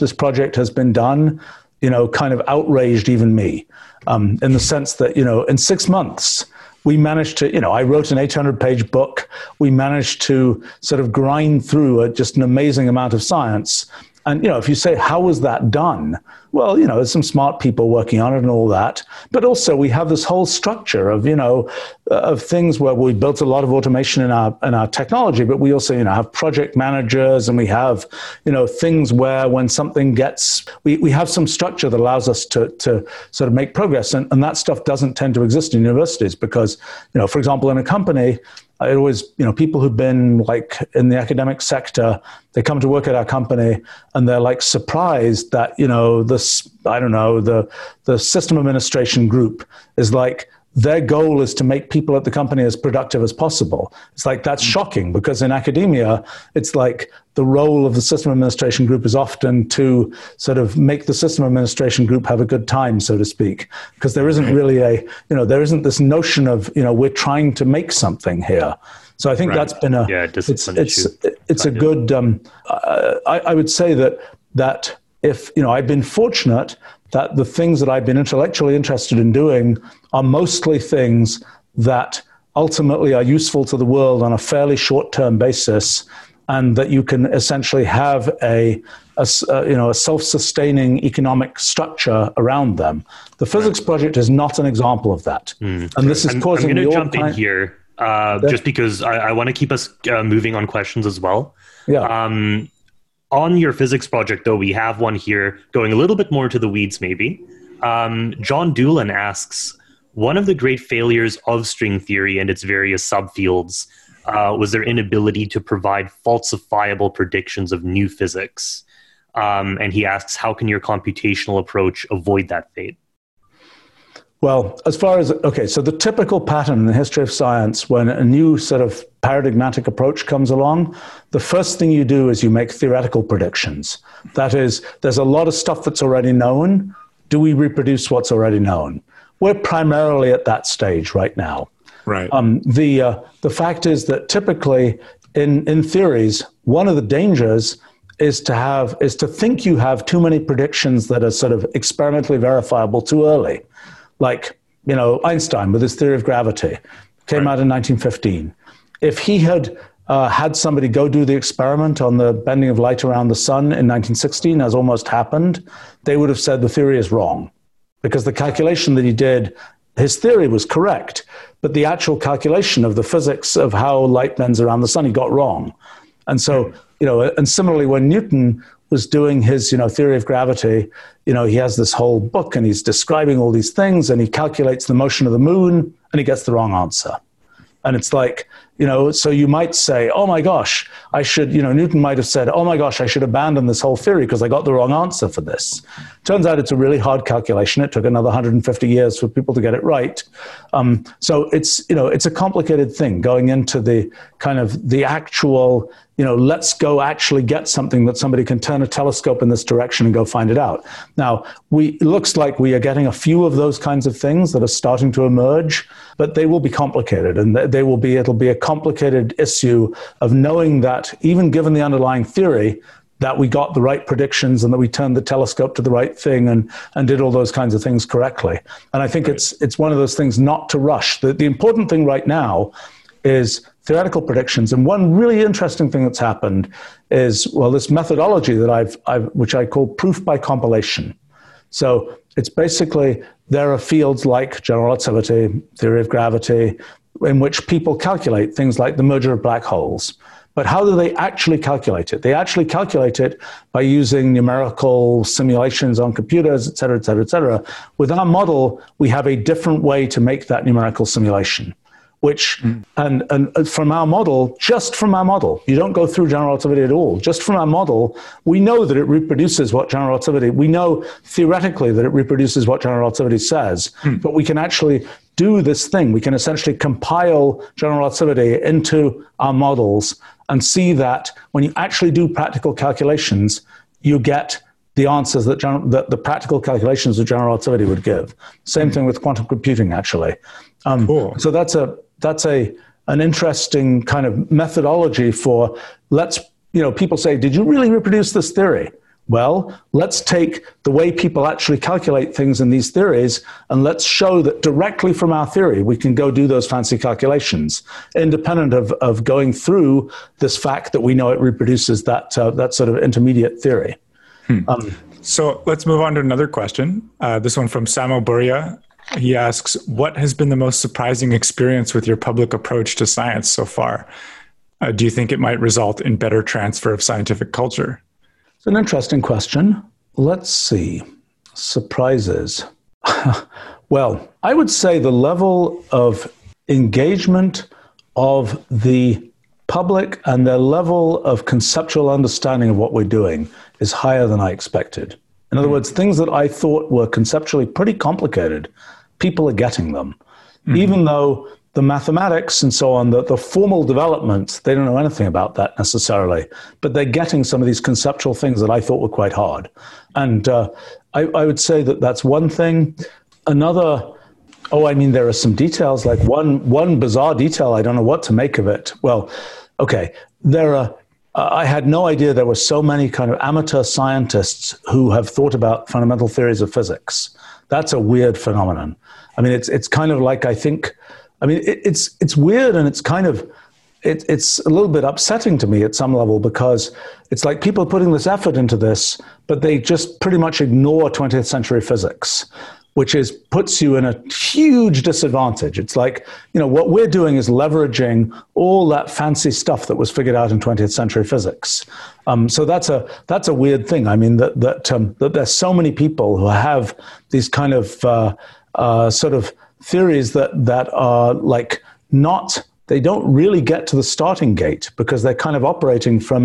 this project has been done, kind of outraged even me, in the sense that, in 6 months, we managed to, I wrote an 800-page book. We managed to sort of grind through just an amazing amount of science. And, if you say, how was that done? Well, there's some smart people working on it and all that. But also we have this whole structure of, of things where we built a lot of automation in our technology, but we also, have project managers, and we have, things where when something gets, we have some structure that allows us to sort of make progress. And that stuff doesn't tend to exist in universities because, for example, in a company, It was, you know, people who've been like in the academic sector, they come to work at our company and they're like surprised that, you know, this, I don't know, the system administration group is like, their goal is to make people at the company as productive as possible. It's like, that's shocking, because in academia, it's like the role of the system administration group is often to sort of make the system administration group have a good time, so to speak, because there isn't really a, you know, there isn't this notion of, you know, we're trying to make something here. So I think that's been a, it's a good, I would say that if, you know, I've been fortunate that the things that I've been intellectually interested in doing are mostly things that ultimately are useful to the world on a fairly short-term basis, and that you can essentially have a self-sustaining economic structure around them. The physics project is not an example of that. And this is causing me all kinds... I'm going to jump in here just because I want to keep us moving on questions as well. On your physics project, though, we have one here going a little bit more into the weeds, maybe. John Doolan asks, one of the great failures of string theory and its various subfields was their inability to provide falsifiable predictions of new physics. And he asks, how can your computational approach avoid that fate? Well, as far as, so the typical pattern in the history of science, when a new sort of paradigmatic approach comes along, the first thing you do is you make theoretical predictions. That is, there's a lot of stuff that's already known. Do we reproduce what's already known? We're primarily at that stage right now. The fact is that typically in theories, one of the dangers is to think you have too many predictions that are sort of experimentally verifiable too early. Like, you know, Einstein with his theory of gravity came out in 1915. If he had had somebody go do the experiment on the bending of light around the sun in 1916, as almost happened, they would have said the theory is wrong, because the calculation that he did, his theory was correct, but the actual calculation of the physics of how light bends around the sun, he got wrong. And so, you know, and similarly, when Newton was doing his, you know, theory of gravity, you know, he has this whole book and he's describing all these things and he calculates the motion of the moon and he gets the wrong answer. And it's like, you know, so you might say, oh my gosh, I should, you know, Newton might have said, oh my gosh, I should abandon this whole theory because I got the wrong answer for this. Turns out it's a really hard calculation. It took another 150 years for people to get it right. So it's, you know, it's a complicated thing going into the kind of the actual, you know, let's go actually get something that somebody can turn a telescope in this direction and go find it out. Now, it looks like we are getting a few of those kinds of things that are starting to emerge, but they will be complicated, and it'll be a complicated issue of knowing that even given the underlying theory, that we got the right predictions and that we turned the telescope to the right thing and did all those kinds of things correctly. And I think it's one of those things not to rush. The important thing right now is theoretical predictions. And one really interesting thing that's happened is, well, this methodology that which I call proof by compilation. So it's basically, there are fields like general relativity, theory of gravity, in which people calculate things like the merger of black holes. But how do they actually calculate it? They actually calculate it by using numerical simulations on computers, et cetera, et cetera, et cetera. With our model, we have a different way to make that numerical simulation, which, and from our model, just from our model, you don't go through general relativity at all. Just from our model, we know that it reproduces what general relativity, we know theoretically that it reproduces what general relativity says, but we can actually do this thing. We can essentially compile general relativity into our models and see that when you actually do practical calculations, you get the answers that the practical calculations of general relativity would give. Same thing with quantum computing, actually. So that's an interesting kind of methodology for people say, did you really reproduce this theory? Well, let's take the way people actually calculate things in these theories and let's show that directly from our theory, we can go do those fancy calculations independent of going through this fact that we know it reproduces that sort of intermediate theory. So let's move on to another question. This one from Samo Buria. He asks, what has been the most surprising experience with your public approach to science so far? Do you think it might result in better transfer of scientific culture? It's an interesting question. Let's see. Surprises. Well, I would say the level of engagement of the public and their level of conceptual understanding of what we're doing is higher than I expected. In other words, things that I thought were conceptually pretty complicated, people are getting them. Mm-hmm. Even though the mathematics and so on, the formal developments, they don't know anything about that necessarily, but they're getting some of these conceptual things that I thought were quite hard. And I would say that that's one thing. Another, there are some details, like one bizarre detail, I don't know what to make of it. Well, okay, I had no idea there were so many kind of amateur scientists who have thought about fundamental theories of physics. That's a weird phenomenon. It's kind of like, it's weird, and it's kind of, it's a little bit upsetting to me at some level, because it's like people are putting this effort into this, but they just pretty much ignore 20th century physics, which puts you in a huge disadvantage. It's like, what we're doing is leveraging all that fancy stuff that was figured out in 20th century physics. So that's a weird thing. That there's so many people who have these kind of sort of theories that are like they don't really get to the starting gate, because they're kind of operating from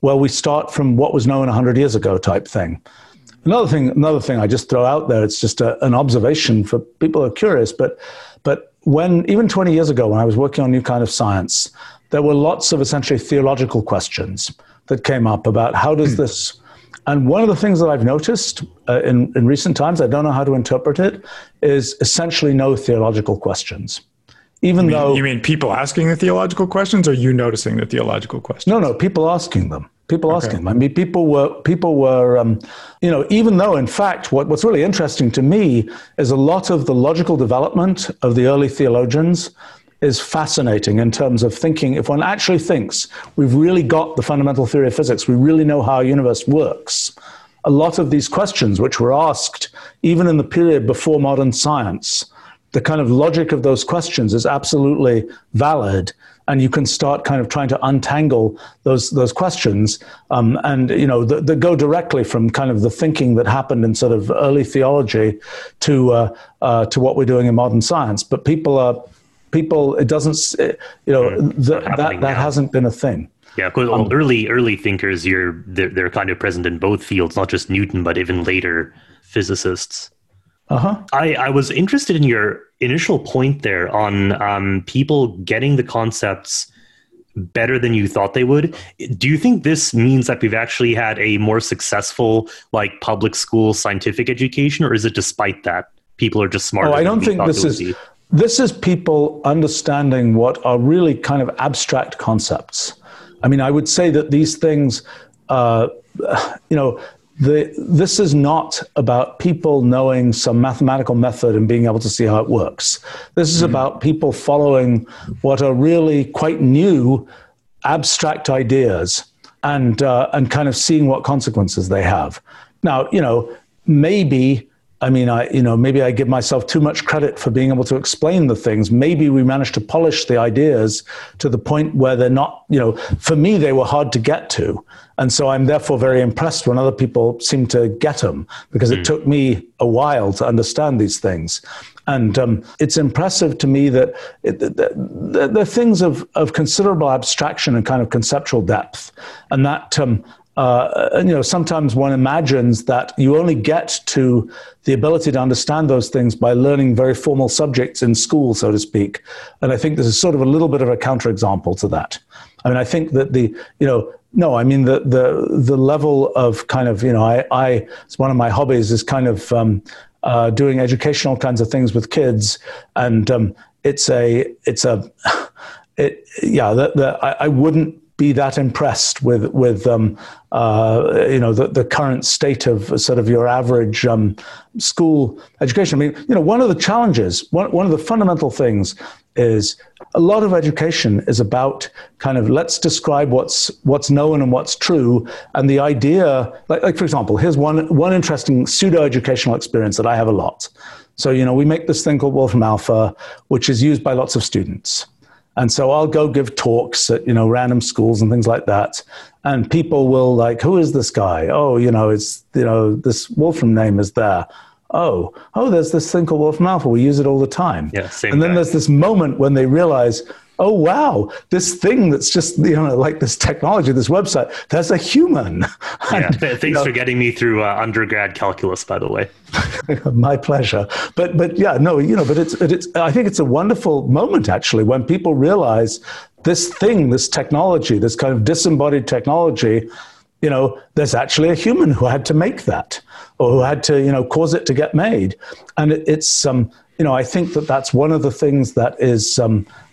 we start from what was known 100 years ago type thing. Another thing I just throw out there, it's just an observation for people who are curious, but when, even 20 years ago, when I was working on A New Kind of Science, there were lots of essentially theological questions that came up about how does this, and one of the things that I've noticed in recent times, I don't know how to interpret it, is essentially no theological questions. You mean people asking the theological questions, or you noticing the theological questions? No, people asking them. People asking them. People were. Even though, in fact, what's really interesting to me is a lot of the logical development of the early theologians is fascinating in terms of thinking. If one actually thinks we've really got the fundamental theory of physics, we really know how our universe works. A lot of these questions, which were asked even in the period before modern science, the kind of logic of those questions is absolutely valid, and you can start kind of trying to untangle those questions, that go directly from kind of the thinking that happened in sort of early theology to what we're doing in modern science. But that hasn't been a thing. Yeah, because early thinkers, they're kind of present in both fields, not just Newton, but even later physicists. Uh-huh. I was interested in your initial point there on people getting the concepts better than you thought they would. Do you think this means that we've actually had a more successful, like, public school scientific education, or is it despite that people are just smarter? Oh, I don't think this is people understanding what are really kind of abstract concepts. I would say that these things, this is not about people knowing some mathematical method and being able to see how it works. This is about people following what are really quite new, abstract ideas, and kind of seeing what consequences they have. Now, maybe I give myself too much credit for being able to explain the things. Maybe we managed to polish the ideas to the point where they're not, for me, they were hard to get to. And so I'm therefore very impressed when other people seem to get them, because it took me a while to understand these things. And it's impressive to me that the things of considerable abstraction and kind of conceptual depth, and that, sometimes one imagines that you only get to the ability to understand those things by learning very formal subjects in school, so to speak. And I think this is sort of a little bit of a counterexample to that. I think that the level of kind of, it's one of my hobbies is kind of doing educational kinds of things with kids. And I wouldn't be that impressed with the current state of sort of your average school education. One of the challenges, one of the fundamental things is a lot of education is about kind of let's describe what's known and what's true. And the idea, like for example, here's one interesting pseudo-educational experience that I have a lot. So, we make this thing called Wolfram Alpha, which is used by lots of students. And so I'll go give talks at, random schools and things like that. And people will like, who is this guy? Oh, this Wolfram name is there. Oh, there's this thing called Wolfram Alpha. We use it all the time. Yeah, same. And then there's this moment when they realize, oh, wow, this thing that's just, you know, like this technology, this website, there's a human. Yeah, and, thanks for getting me through undergrad calculus, by the way. My pleasure. But yeah, no, you know, but it's I think it's a wonderful moment, actually, when people realize this thing, this technology, this kind of disembodied technology, you know, there's actually a human who had to make that, or who had to, you know, cause it to get made. And it's you know, I think that that's one of the things that is, you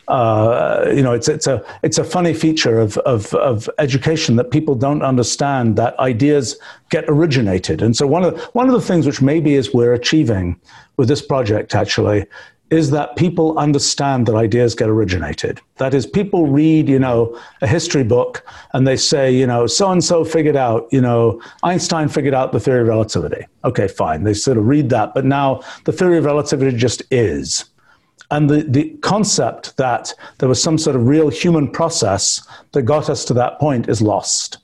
know, it's a funny feature of education that people don't understand, that ideas get originated. And so one of the things which maybe is we're achieving with this project, actually, is that people understand that ideas get originated. That is, people read, you know, a history book and they say, you know, so-and-so figured out, you know, Einstein figured out the theory of relativity. Okay, fine. They sort of read that, but now the theory of relativity just is. And the concept that there was some sort of real human process that got us to that point is lost.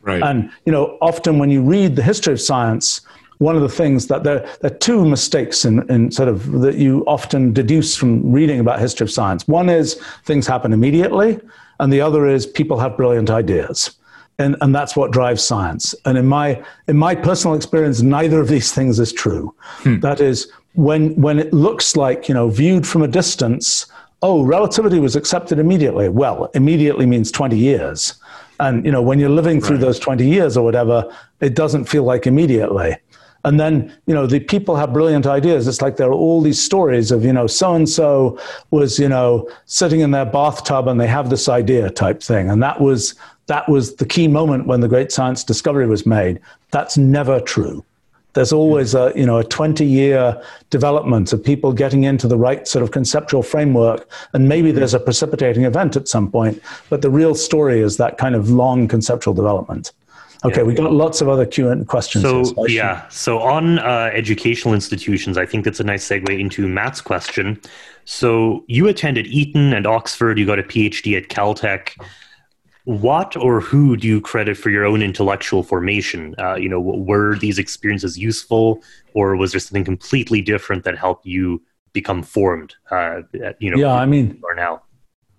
Right. And, you know, often when you read the history of science, one of the things that there are two mistakes in sort of that you often deduce from reading about history of science. One is things happen immediately, and the other is people have brilliant ideas. And that's what drives science. And in my personal experience, neither of these things is true. Hmm. That is, when it looks like, you know, viewed from a distance, oh, relativity was accepted immediately. Well, immediately means 20 years. And, you know, when you're living through those 20 years or whatever, it doesn't feel like immediately. And then, you know, the people have brilliant ideas. It's like there are all these stories of, you know, so-and-so was, you know, sitting in their bathtub and they have this idea type thing. And that was the key moment when the great science discovery was made. That's never true. There's always a, you know, a 20-year development of people getting into the right sort of conceptual framework, and maybe there's a precipitating event at some point, but the real story is that kind of long conceptual development. Okay, yeah. We've got lots of other Q&A questions. So yeah, so on educational institutions, I think that's a nice segue into Matt's question. So you attended Eton and Oxford, you got a PhD at Caltech. What or who do you credit for your own intellectual formation? You know, were these experiences useful, or was there something completely different that helped you become formed? You know, yeah, I mean, you are now.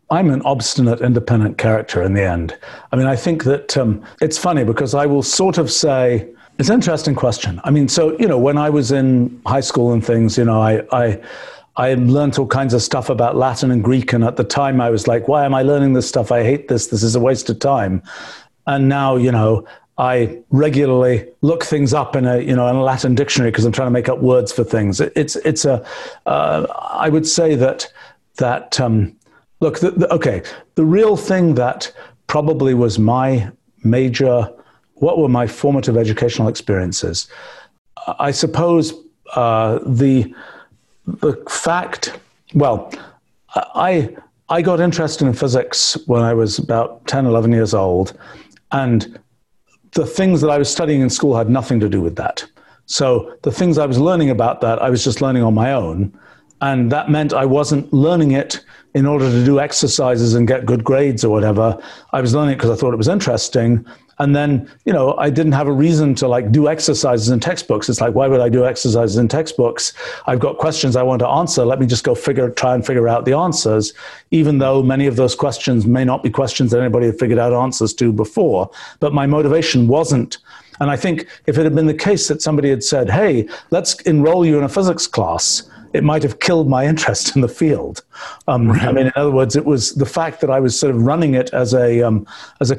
I'm an obstinate, independent character in the end. I mean, I think that it's funny because I will sort of say, it's an interesting question. I mean, so, you know, when I was in high school and things, you know, I learned all kinds of stuff about Latin and Greek. And at the time I was like, why am I learning this stuff? I hate this. This is a waste of time. And now, you know, I regularly look things up in a, you know, in a Latin dictionary because I'm trying to make up words for things. I would say that look, the real thing that probably was my major, what were my formative educational experiences? I suppose the fact, well, I got interested in physics when I was about 10, 11 years old, and the things that I was studying in school had nothing to do with that. So the things I was learning about that, I was just learning on my own, and that meant I wasn't learning it in order to do exercises and get good grades or whatever. I was learning it because I thought it was interesting. And then, you know, I didn't have a reason to like do exercises in textbooks. It's like, why would I do exercises in textbooks? I've got questions I want to answer. Let me just go try and figure out the answers, even though many of those questions may not be questions that anybody had figured out answers to before. But my motivation wasn't. And I think if it had been the case that somebody had said, hey, let's enroll you in a physics class, it might have killed my interest in the field. I mean, in other words, it was the fact that I was sort of running it as a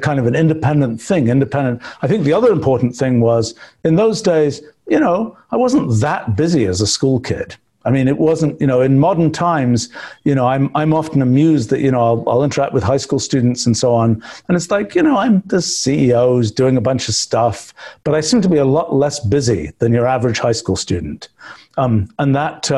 kind of an independent thing, I think the other important thing was, in those days, you know, I wasn't that busy as a school kid. I mean, it wasn't, you know, in modern times, you know, I'm often amused that, you know, I'll interact with high school students and so on. And it's like, you know, I'm the CEO who's doing a bunch of stuff, but I seem to be a lot less busy than your average high school student. And that,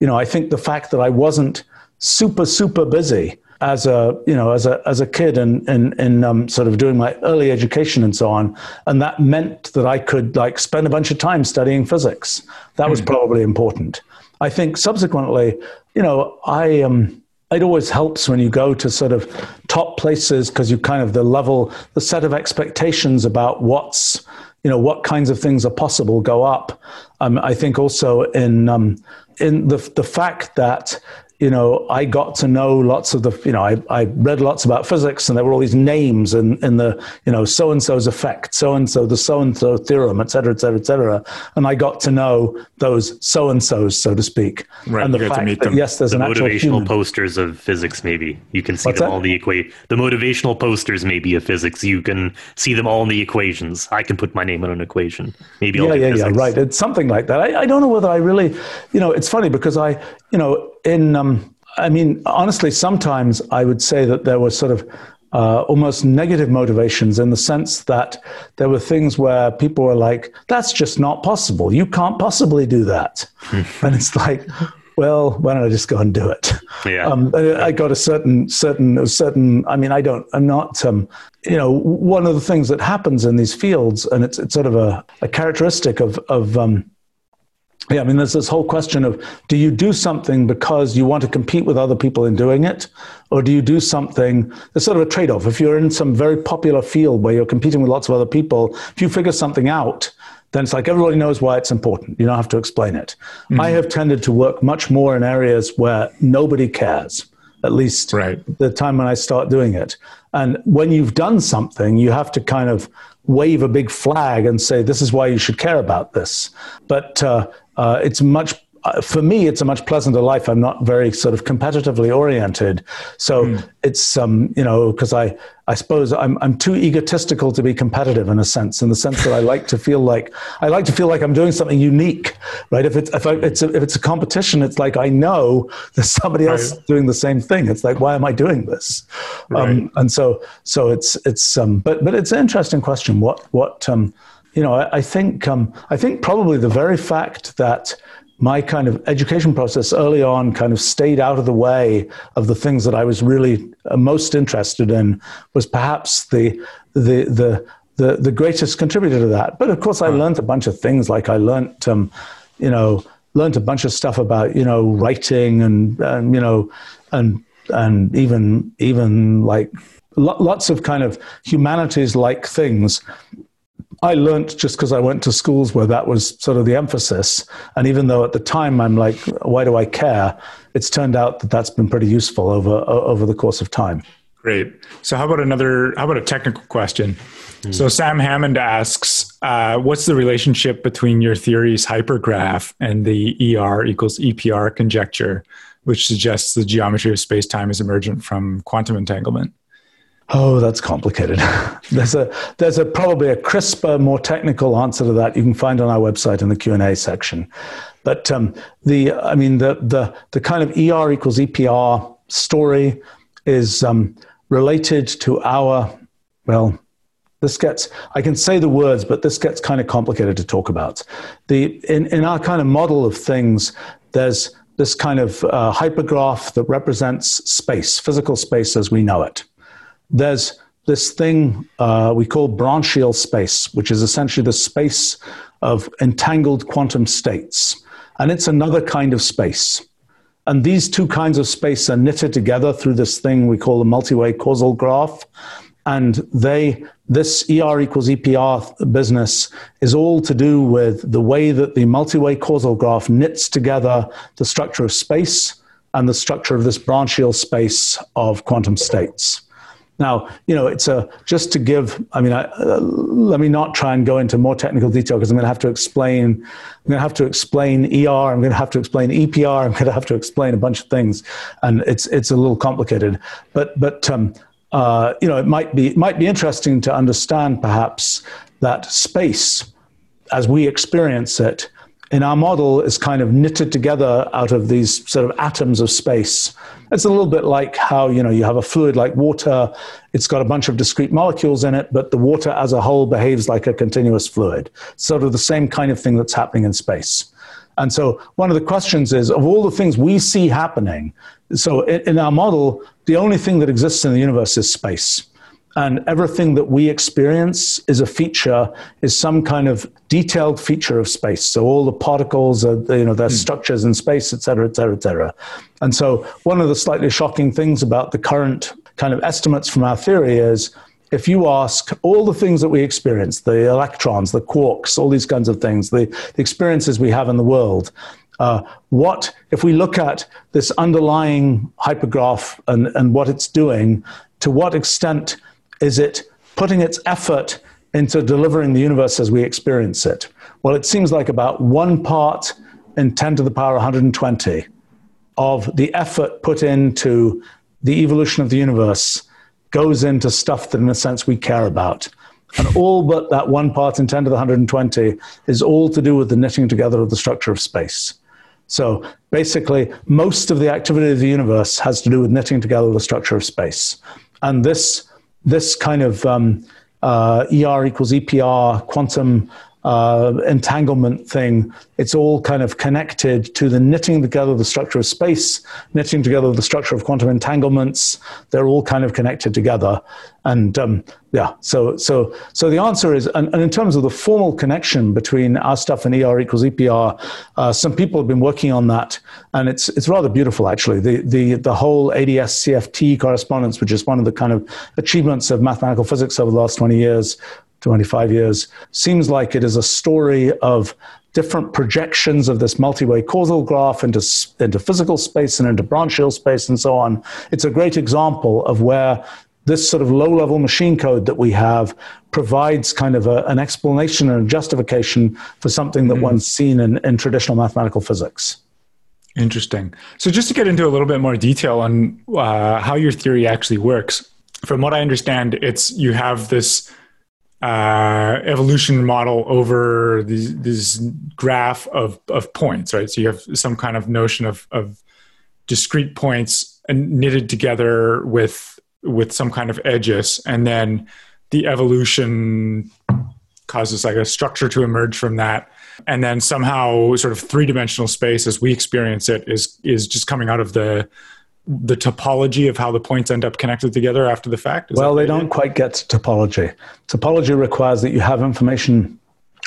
you know, I think the fact that I wasn't super, super busy as a, you know, as a kid and sort of doing my early education and so on. And that meant that I could like spend a bunch of time studying physics. That was probably important. I think subsequently, you know, it always helps when you go to sort of top places because you kind of the set of expectations about what's, you know, what kinds of things are possible go up. I think also in the fact that, you know, I got to know lots of the, you know, I read lots about physics, and there were all these names in the, you know, so-and-so's effect, so-and-so, the so-and-so theorem, et cetera, et cetera, et cetera. And I got to know those so-and-so's, so to speak. Right. And the fact that, them, yes, there's the an actual motivational human. Posters of physics, maybe. You can see them all in the equation. The motivational posters, maybe, of physics. You can see them all in the equations. I can put my name on an equation. Maybe I'll do physics. Right. It's something like that. I don't know whether I really, you know, it's funny because I, you know, in, I mean, honestly, sometimes I would say that there were sort of almost negative motivations, in the sense that there were things where people were like, that's just not possible. You can't possibly do that. And it's like, well, why don't I just go and do it? Yeah. I got a certain, I mean, I'm not, you know, one of the things that happens in these fields, and it's sort of a characteristic of yeah, I mean, there's this whole question of, do you do something because you want to compete with other people in doing it? Or do you do something, there's sort of a trade-off. If you're in some very popular field where you're competing with lots of other people, if you figure something out, then it's like everybody knows why it's important. You don't have to explain it. Mm-hmm. I have tended to work much more in areas where nobody cares, at least the time when I start doing it. And when you've done something, you have to kind of wave a big flag and say, this is why you should care about this. But it's much, for me, it's a much pleasanter life. I'm not very sort of competitively oriented. So it's, you know, because I suppose I'm too egotistical to be competitive, in a sense, in the sense that I like to feel like I'm doing something unique, right? If it's a competition, it's like, I know there's somebody else doing the same thing. It's like, why am I doing this? And so it's, but it's an interesting question. You know, I think probably the very fact that my kind of education process early on kind of stayed out of the way of the things that I was really most interested in was perhaps the greatest contributor to that. But of course, I learned a bunch of things. Like I learned, you know, a bunch of stuff about, you know, writing and you know, and even like lots of kind of humanities like things. I learned just because I went to schools where that was sort of the emphasis. And even though at the time I'm like, why do I care? It's turned out that that's been pretty useful over the course of time. Great. So how about a technical question? So Sam Hammond asks, what's the relationship between your theory's hypergraph and the ER equals EPR conjecture, which suggests the geometry of space-time is emergent from quantum entanglement? Oh, that's complicated. There's probably a crisper, more technical answer to that you can find on our website in the Q&A section. But the kind of ER equals EPR story is related to our, well, I can say the words, but this gets kind of complicated to talk about. In our kind of model of things, there's this kind of hypergraph that represents space, physical space as we know it. There's this thing we call branchial space, which is essentially the space of entangled quantum states. And it's another kind of space. And these two kinds of space are knitted together through this thing we call the multi-way causal graph. And this ER equals EPR business is all to do with the way that the multi-way causal graph knits together the structure of space and the structure of this branchial space of quantum states. Now, you know, let me not try and go into more technical detail, because I'm going to have to explain ER, I'm going to have to explain EPR, I'm going to have to explain a bunch of things, and it's a little complicated. But you know, it might be interesting to understand perhaps that space, as we experience it, in our model is kind of knitted together out of these sort of atoms of space. It's a little bit like how, you know, you have a fluid like water. It's got a bunch of discrete molecules in it, but the water as a whole behaves like a continuous fluid. Sort of the same kind of thing that's happening in space. And so one of the questions is, of all the things we see happening, so in our model, the only thing that exists in the universe is space. And everything that we experience is some kind of detailed feature of space. So all the particles are, you know, their structures in space, et cetera, et cetera, et cetera. And so one of the slightly shocking things about the current kind of estimates from our theory is, if you ask all the things that we experience, the electrons, the quarks, all these kinds of things, the experiences we have in the world, If we look at this underlying hypergraph and what it's doing, to what extent is it putting its effort into delivering the universe as we experience it? Well, it seems like about 1 part in 10 to the power 120 of the effort put into the evolution of the universe goes into stuff that, in a sense, we care about. And all but that 1 part in 10 to the 120 is all to do with the knitting together of the structure of space. So basically, most of the activity of the universe has to do with knitting together the structure of space. And this kind of ER equals EPR quantum entanglement thing, it's all kind of connected to the knitting together of the structure of space, knitting together the structure of quantum entanglements. They're all kind of connected together. And yeah, so the answer is, and in terms of the formal connection between our stuff and ER equals EPR, some people have been working on that, and it's rather beautiful, actually. The whole ADS-CFT correspondence, which is one of the kind of achievements of mathematical physics over the last 20 years, 25 years, seems like it is a story of different projections of this multi-way causal graph into physical space and into branchial space and so on. It's a great example of where this sort of low-level machine code that we have provides kind of an explanation and a justification for something that one's seen in traditional mathematical physics. Interesting. So just to get into a little bit more detail on how your theory actually works, from what I understand, you have this evolution model over this graph of points, right? So you have some kind of notion of discrete points knitted together with some kind of edges, and then the evolution causes like a structure to emerge from that, and then somehow sort of 3-dimensional space as we experience it is just coming out of the topology of how the points end up connected together after the fact? Well, they don't quite get to topology. Topology requires that you have information.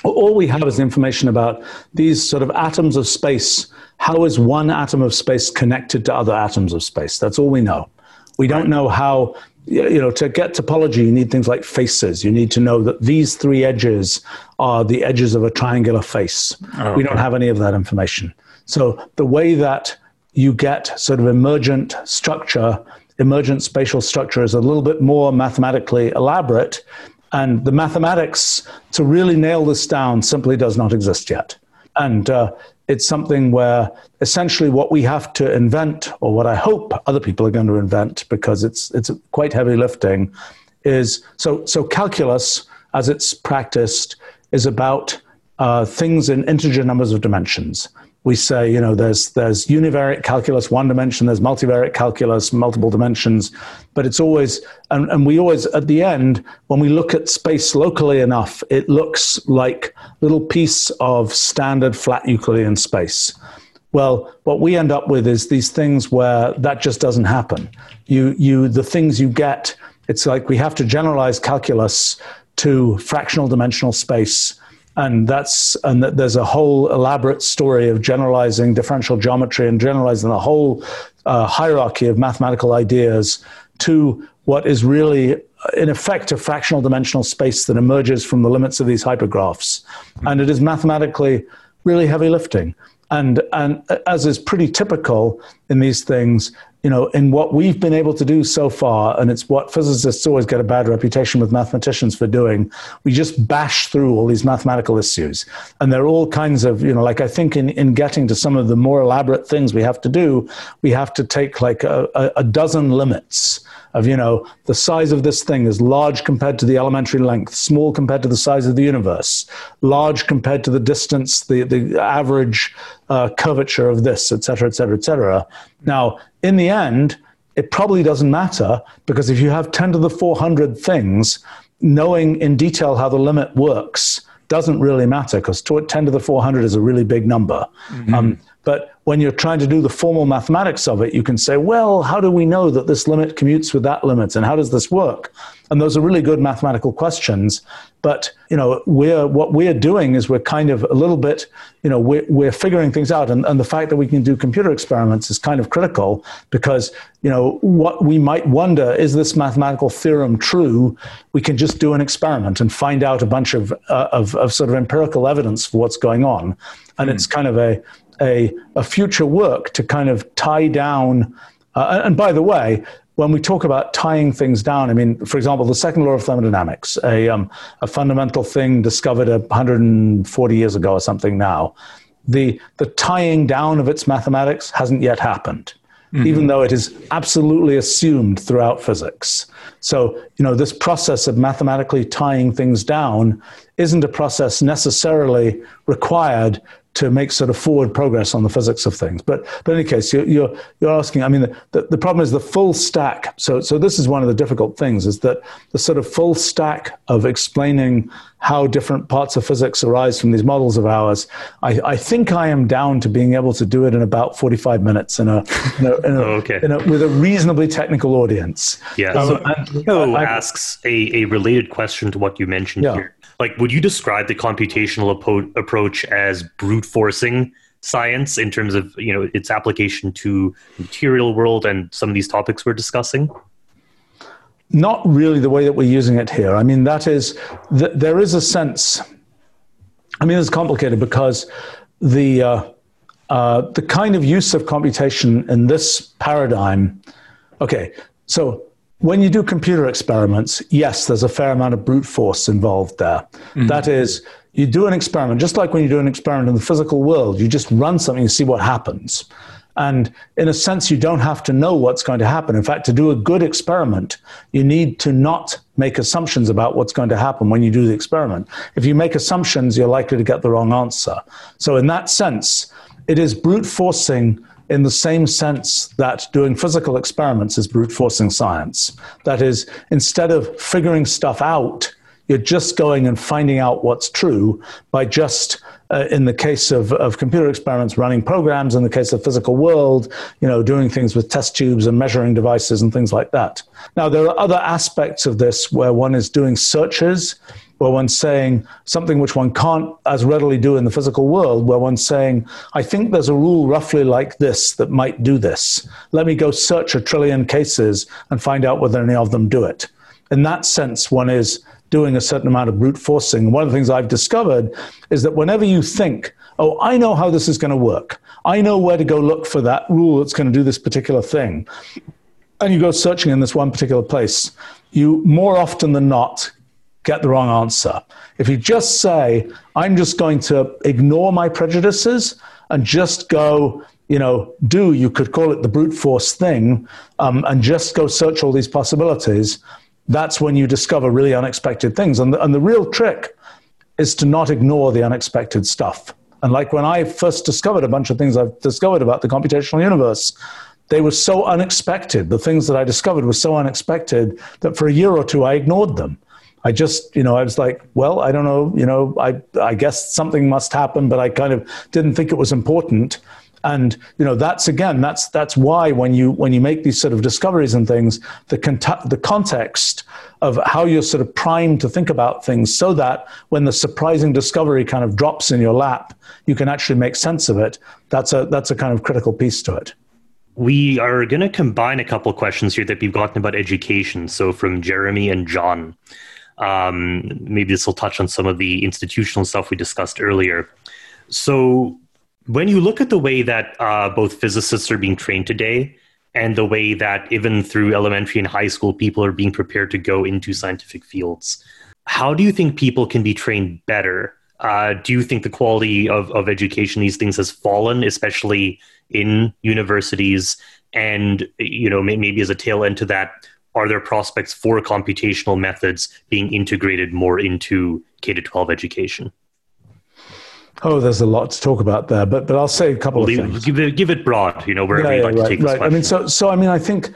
All we have is information about these sort of atoms of space. How is one atom of space connected to other atoms of space? That's all we know. We don't know how, you know, to get topology, you need things like faces. You need to know that these 3 edges are the edges of a triangular face. Oh, okay. We don't have any of that information. So the way that you get sort of emergent structure, emergent spatial structure, is a little bit more mathematically elaborate. And the mathematics to really nail this down simply does not exist yet. And it's something where essentially what we have to invent, or what I hope other people are going to invent, because it's quite heavy lifting, is so calculus, as it's practiced, is about things in integer numbers of dimensions. We say, you know, there's univariate calculus, 1 dimension, there's multivariate calculus, multiple dimensions, but it's always, and we always, at the end, when we look at space locally enough, it looks like a little piece of standard flat Euclidean space. Well, what we end up with is these things where that just doesn't happen. The things you get, it's like we have to generalize calculus to fractional dimensional space. And there's a whole elaborate story of generalizing differential geometry and generalizing the whole hierarchy of mathematical ideas to what is really, in effect, a fractional dimensional space that emerges from the limits of these hypergraphs. And it is mathematically really heavy lifting. And as is pretty typical in these things, you know, in what we've been able to do so far, and it's what physicists always get a bad reputation with mathematicians for doing, we just bash through all these mathematical issues. And there are all kinds of, you know, like I think in getting to some of the more elaborate things we have to do, we have to take like a dozen limits of, you know, the size of this thing is large compared to the elementary length, small compared to the size of the universe, large compared to the distance, the average curvature of this, et cetera, et cetera, et cetera. Now, in the end, it probably doesn't matter, because if you have 10 to the 400 things, knowing in detail how the limit works doesn't really matter, because 10 to the 400 is a really big number. Mm-hmm. But when you're trying to do the formal mathematics of it, you can say, well, how do we know that this limit commutes with that limit, and how does this work? And those are really good mathematical questions. But, you know, what we're doing is we're kind of a little bit, you know, we're figuring things out. And the fact that we can do computer experiments is kind of critical, because, you know, what we might wonder, is this mathematical theorem true? We can just do an experiment and find out a bunch of sort of empirical evidence for what's going on. And it's kind of a future work to kind of tie down. And by the way, when we talk about tying things down, I mean, for example, the second law of thermodynamics, a fundamental thing discovered 140 years ago or something now, the tying down of its mathematics hasn't yet happened, even though it is absolutely assumed throughout physics. So, you know, this process of mathematically tying things down isn't a process necessarily required to make sort of forward progress on the physics of things. But in any case, you're asking, I mean, the problem is the full stack. So this is one of the difficult things, is that the sort of full stack of explaining how different parts of physics arise from these models of ours. I think I am down to being able to do it in about 45 minutes with a reasonably technical audience. Yeah. So asks a related question to what you mentioned here. Like, would you describe the computational approach as brute forcing science in terms of, you know, its application to the material world and some of these topics we're discussing? Not really the way that we're using it here. I mean, that is, there is a sense, I mean, it's complicated because the kind of use of computation in this paradigm, okay, so when you do computer experiments, yes, there's a fair amount of brute force involved there. That is, you do an experiment, just like when you do an experiment in the physical world, you just run something and see what happens. And in a sense, you don't have to know what's going to happen. In fact, to do a good experiment, you need to not make assumptions about what's going to happen when you do the experiment. If you make assumptions, you're likely to get the wrong answer. So in that sense, it is brute forcing in the same sense that doing physical experiments is brute forcing science. That is, instead of figuring stuff out, you're just going and finding out what's true by just, in the case of computer experiments, running programs, in the case of physical world, you know, doing things with test tubes and measuring devices and things like that. Now, there are other aspects of this where one is doing searches, where one's saying something which one can't as readily do in the physical world, where one's saying, I think there's a rule roughly like this that might do this. Let me go search 1 trillion cases and find out whether any of them do it. In that sense, one is doing a certain amount of brute forcing. One of the things I've discovered is that whenever you think, oh, I know how this is going to work, I know where to go look for that rule that's going to do this particular thing, and you go searching in this one particular place, you more often than not get the wrong answer. If you just say, I'm just going to ignore my prejudices and just go, you know, you could call it the brute force thing, and just go search all these possibilities, that's when you discover really unexpected things. And the real trick is to not ignore the unexpected stuff. And like when I first discovered a bunch of things I've discovered about the computational universe, they were so unexpected. The things that I discovered were so unexpected that for a year or two I ignored them. I just, you know, I was like, well, I don't know, you know, I guess something must happen, but I kind of didn't think it was important. And, you know, that's why when you make these sort of discoveries and things, the context of how you're sort of primed to think about things so that when the surprising discovery kind of drops in your lap, you can actually make sense of it. That's a kind of critical piece to it. We are going to combine a couple of questions here that we've gotten about education. So from Jeremy and John. Maybe this will touch on some of the institutional stuff we discussed earlier. So when you look at the way that both physicists are being trained today and the way that even through elementary and high school, people are being prepared to go into scientific fields, how do you think people can be trained better? Do you think the quality of education, these things has fallen, especially in universities? And, you know, maybe as a tail end to that, are there prospects for computational methods being integrated more into K-12 education? Oh, there's a lot to talk about there, but I'll say a couple of things. Give it broad, you know, wherever you'd like to take this question. I mean, I think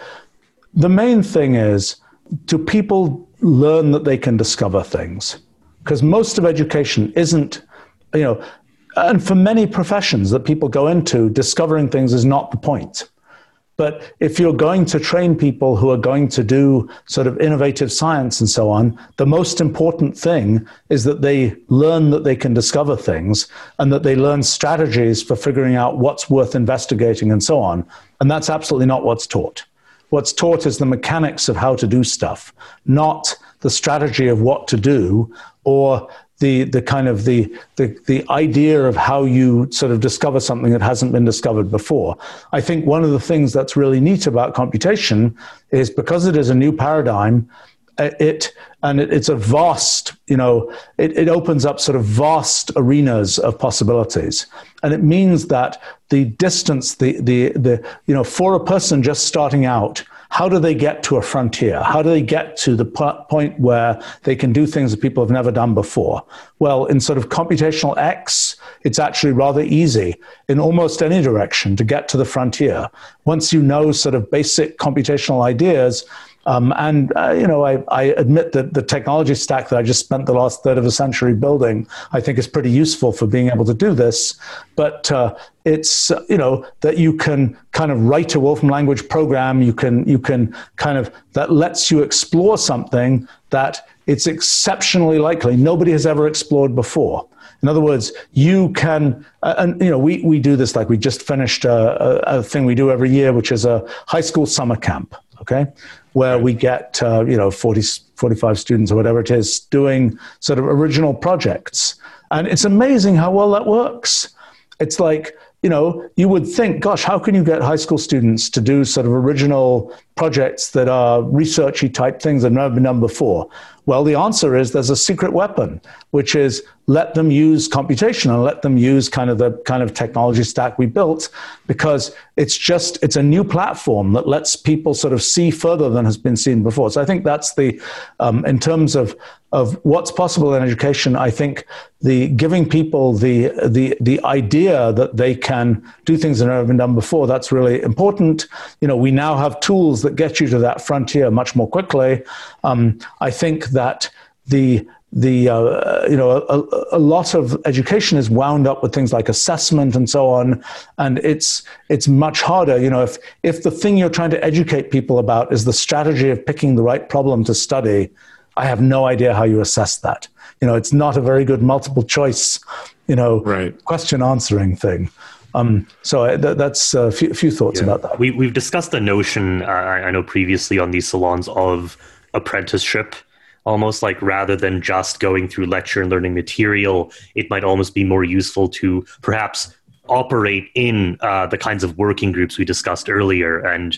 the main thing is, do people learn that they can discover things? Because most of education isn't, you know, and for many professions that people go into, discovering things is not the point. But if you're going to train people who are going to do sort of innovative science and so on, the most important thing is that they learn that they can discover things and that they learn strategies for figuring out what's worth investigating and so on. And that's absolutely not what's taught. What's taught is the mechanics of how to do stuff, not the strategy of what to do or the idea of how you sort of discover something that hasn't been discovered before. I think one of the things that's really neat about computation is because it is a new paradigm, it's a vast, it opens up sort of vast arenas of possibilities. And it means that the distance, for a person just starting out, how do they get to a frontier? How do they get to the point where they can do things that people have never done before? Well, in sort of computational X, it's actually rather easy in almost any direction to get to the frontier. Once you know sort of basic computational ideas, I admit that the technology stack that I just spent the last third of a century building, I think is pretty useful for being able to do this. But it's, that you can kind of write a Wolfram language program, you can kind of, that lets you explore something that it's exceptionally likely nobody has ever explored before. In other words, you can, we do this, like we just finished a thing we do every year, which is a high school summer camp. Okay, where we get 40, 45 students or whatever it is doing sort of original projects, and it's amazing how well that works. It's like, you would think, gosh, how can you get high school students to do sort of original projects that are researchy type things that have never been done before? Well, the answer is there's a secret weapon, which is let them use computation and let them use kind of the kind of technology stack we built, because it's a new platform that lets people sort of see further than has been seen before. So I think that's the, in terms of what's possible in education, I think the giving people the idea that they can do things that have never been done before, that's really important. We now have tools that get you to that frontier much more quickly. I think that a lot of education is wound up with things like assessment and so on, and it's much harder. If the thing you're trying to educate people about is the strategy of picking the right problem to study, I have no idea how you assess that. It's not a very good multiple choice, right, question answering thing. So that's a few thoughts about that. We've discussed the notion, I know previously on these salons, of apprenticeship, almost like rather than just going through lecture and learning material, it might almost be more useful to perhaps operate in the kinds of working groups we discussed earlier. And,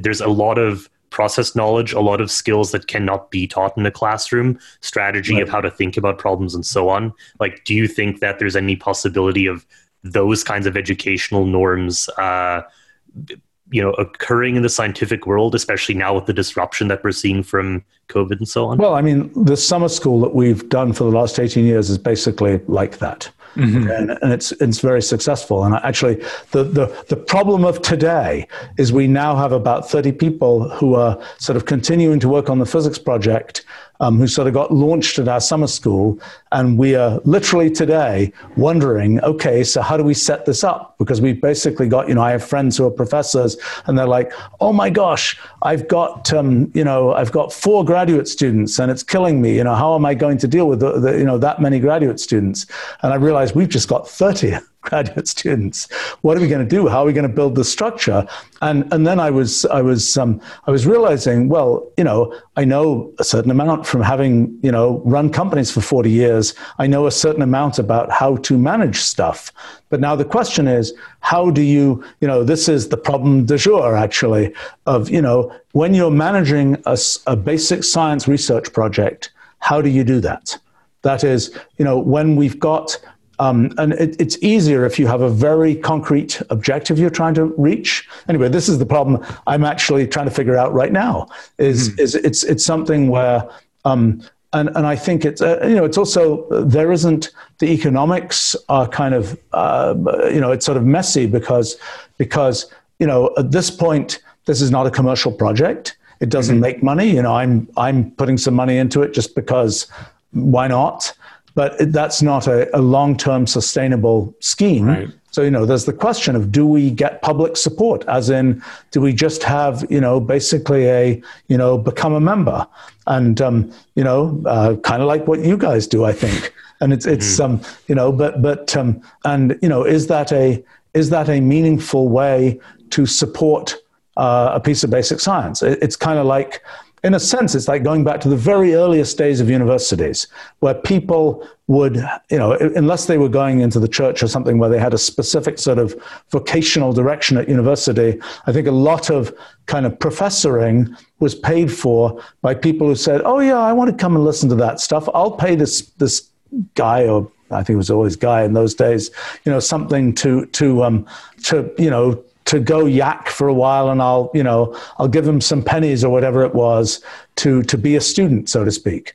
there's a lot of process knowledge, a lot of skills that cannot be taught in a classroom, strategy of how to think about problems and so on. Like, do you think that there's any possibility of those kinds of educational norms occurring in the scientific world, especially now with the disruption that we're seeing from COVID and so on? Well, I mean, the summer school that we've done for the last 18 years is basically like that. Mm-hmm. And it's very successful. And actually, the problem of today is we now have about 30 people who are sort of continuing to work on the physics project, who sort of got launched at our summer school. And we are literally today wondering, okay, so how do we set this up? Because we've basically got, I have friends who are professors and they're like, oh my gosh, I've got 4 graduate students and it's killing me. How am I going to deal with that many graduate students? And I realized we've just got 30 graduate students. What are we going to do? How are we going to build the structure? And then I was realizing, well, I know a certain amount from having, run companies for 40 years. I know a certain amount about how to manage stuff. But now the question is, how do you, this is the problem du jour, actually, of, when you're managing a basic science research project, how do you do that? That is, when we've got, and it's easier if you have a very concrete objective you're trying to reach. Anyway, this is the problem I'm actually trying to figure out right now. It's something where, and I think it's it's also, there isn't, the economics are kind of it's sort of messy because at this point this is not a commercial project. It doesn't make money. I'm putting some money into it just because why not? But that's not a long-term sustainable scheme. Right. So, there's the question of, do we get public support? As in, do we just have, basically become a member? And, kind of like what you guys do, I think. And it's is that a meaningful way to support a piece of basic science? It's kind of like, in a sense, it's like going back to the very earliest days of universities, where people would, you know, unless they were going into the church or something where they had a specific sort of vocational direction at university, I think a lot of kind of professoring was paid for by people who said, oh yeah, I want to come and listen to that stuff. I'll pay this guy, or I think it was always guy in those days, you know, something to go yak for a while, and I'll, you know, I'll give them some pennies or whatever it was to be a student, so to speak.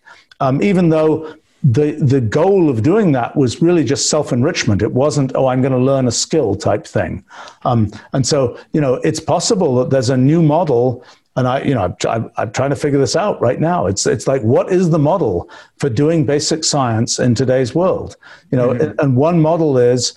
Even though the goal of doing that was really just self-enrichment. It wasn't, oh, I'm going to learn a skill type thing. And so, you know, it's possible that there's a new model, and I'm trying to figure this out right now. It's like, what is the model for doing basic science in today's world? You know, mm-hmm. And one model is,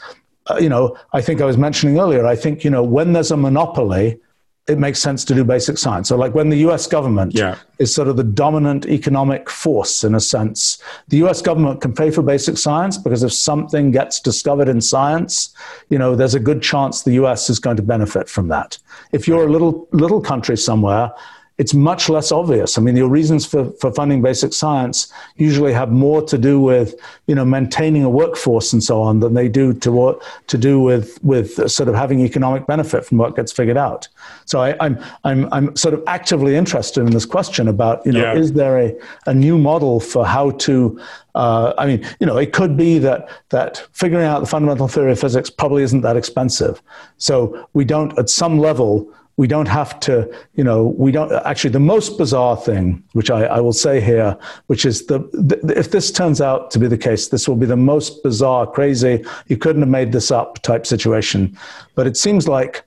you know, I think I was mentioning earlier, I think, you know, when there's a monopoly, it makes sense to do basic science. So like when the US government is sort of the dominant economic force, in a sense, the US government can pay for basic science because if something gets discovered in science, you know, there's a good chance the US is going to benefit from that. If you're a little country somewhere, it's much less obvious. I mean, your reasons for funding basic science usually have more to do with, you know, maintaining a workforce and so on than they do to do with sort of having economic benefit from what gets figured out. So I'm sort of actively interested in this question about, you know, is there a new model for how to, I mean, you know, it could be that figuring out the fundamental theory of physics probably isn't that expensive. So we don't, at some level, we don't have to, you know, we don't, actually the most bizarre thing, which I will say here, which is if this turns out to be the case, this will be the most bizarre, crazy, you couldn't have made this up type situation. But it seems like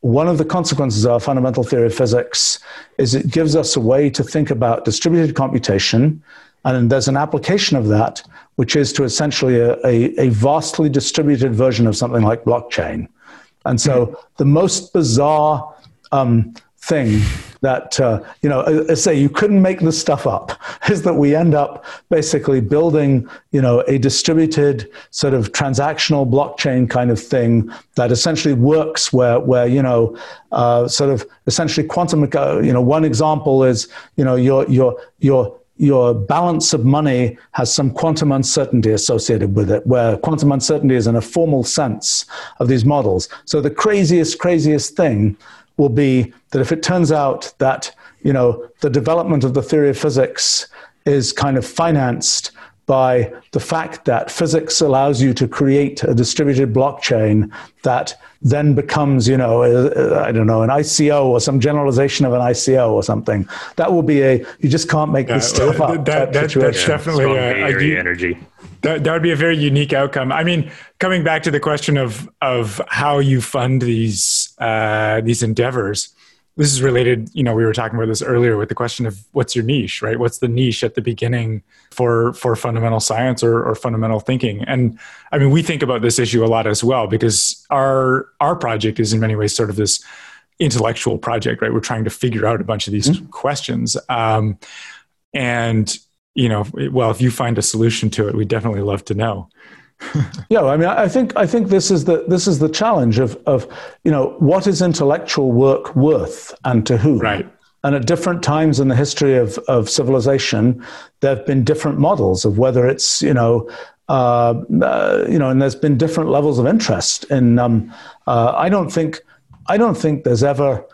one of the consequences of our fundamental theory of physics is it gives us a way to think about distributed computation. And there's an application of that, which is to essentially a vastly distributed version of something like blockchain. And so the most bizarre thing that, you know, I say you couldn't make this stuff up, is that we end up basically building, you know, a distributed sort of transactional blockchain kind of thing that essentially works where you know, sort of essentially quantum, you know, one example is, you know, your balance of money has some quantum uncertainty associated with it, where quantum uncertainty is in a formal sense of these models. So the craziest thing will be that if it turns out that, you know, the development of the theory of physics is kind of financed by the fact that physics allows you to create a distributed blockchain that then becomes, you know, I don't know, an ICO or some generalization of an ICO or something. That will be you just can't make this stuff up. That's definitely a energy. That would be a very unique outcome. I mean, coming back to the question of how you fund these endeavors, this is related, you know, we were talking about this earlier with the question of what's your niche, right? What's the niche at the beginning for fundamental science or fundamental thinking? And I mean, we think about this issue a lot as well, because our project is in many ways sort of this intellectual project, right? We're trying to figure out a bunch of these questions. And, you know, well, if you find a solution to it, we'd definitely love to know. Yeah, I mean, I think this is the challenge of you know, what is intellectual work worth and to who? Right. And at different times in the history of civilization, there have been different models of whether it's, you know, and there's been different levels of interest. And I don't think there's ever.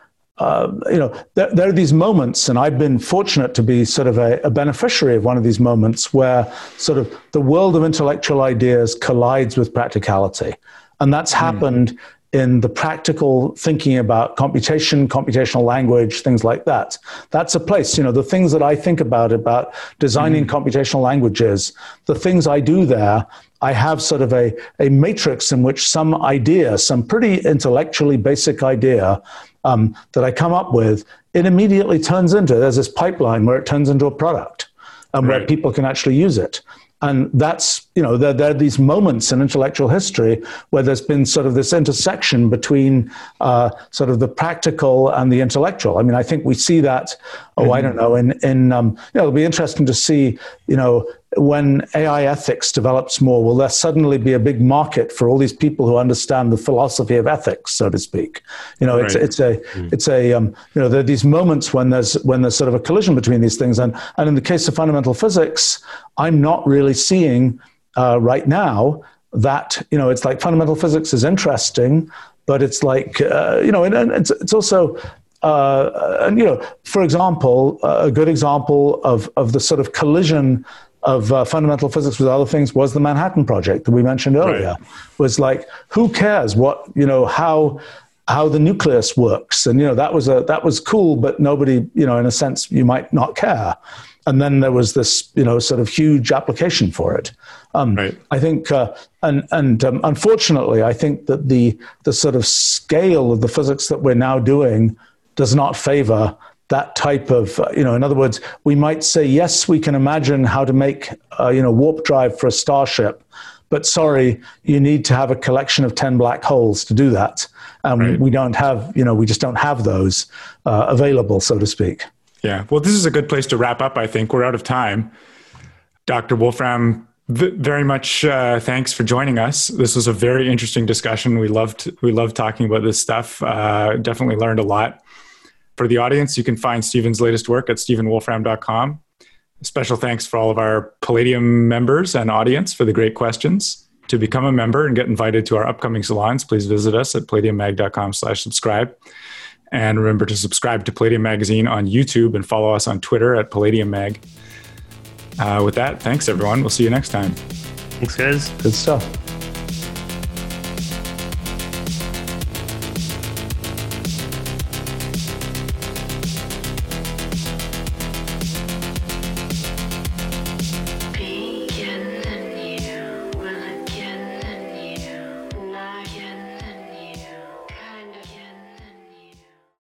You know, there are these moments, and I've been fortunate to be sort of a beneficiary of one of these moments where sort of the world of intellectual ideas collides with practicality. And that's happened in the practical thinking about computation, computational language, things like that. That's a place, you know, the things that I think about designing computational languages, the things I do there, I have sort of a matrix in which some idea, some pretty intellectually basic idea that I come up with, it immediately turns into, there's this pipeline where it turns into a product and where people can actually use it. And that's, you know, there are these moments in intellectual history where there's been sort of this intersection between sort of the practical and the intellectual. I mean, I think we see that I don't know. It'll be interesting to see, when AI ethics develops more, will there suddenly be a big market for all these people who understand the philosophy of ethics, so to speak? There are these moments when there's sort of a collision between these things. And in the case of fundamental physics, I'm not really seeing right now that, it's like fundamental physics is interesting, but it's like, it's also... for example, a good example of the sort of collision of fundamental physics with other things was the Manhattan Project that we mentioned earlier. Right. Was like, who cares what, how the nucleus works? And, that was cool, but nobody, in a sense, you might not care. And then there was this, sort of huge application for it. Right. I think, unfortunately, I think that the sort of scale of the physics that we're now doing does not favor that type of, in other words, we might say, yes, we can imagine how to make, warp drive for a starship, but sorry, you need to have a collection of 10 black holes to do that. Right. We don't have, we just don't have those available, so to speak. Yeah. Well, this is a good place to wrap up. I think we're out of time. Dr. Wolfram, very much thanks for joining us. This was a very interesting discussion. We loved talking about this stuff. Definitely learned a lot. For the audience, you can find Stephen's latest work at stephenwolfram.com. Special thanks for all of our Palladium members and audience for the great questions. To become a member and get invited to our upcoming salons, please visit us at palladiummag.com/subscribe. And remember to subscribe to Palladium Magazine on YouTube and follow us on Twitter at Palladium Mag. With that, thanks everyone. We'll see you next time. Thanks, guys. Good stuff.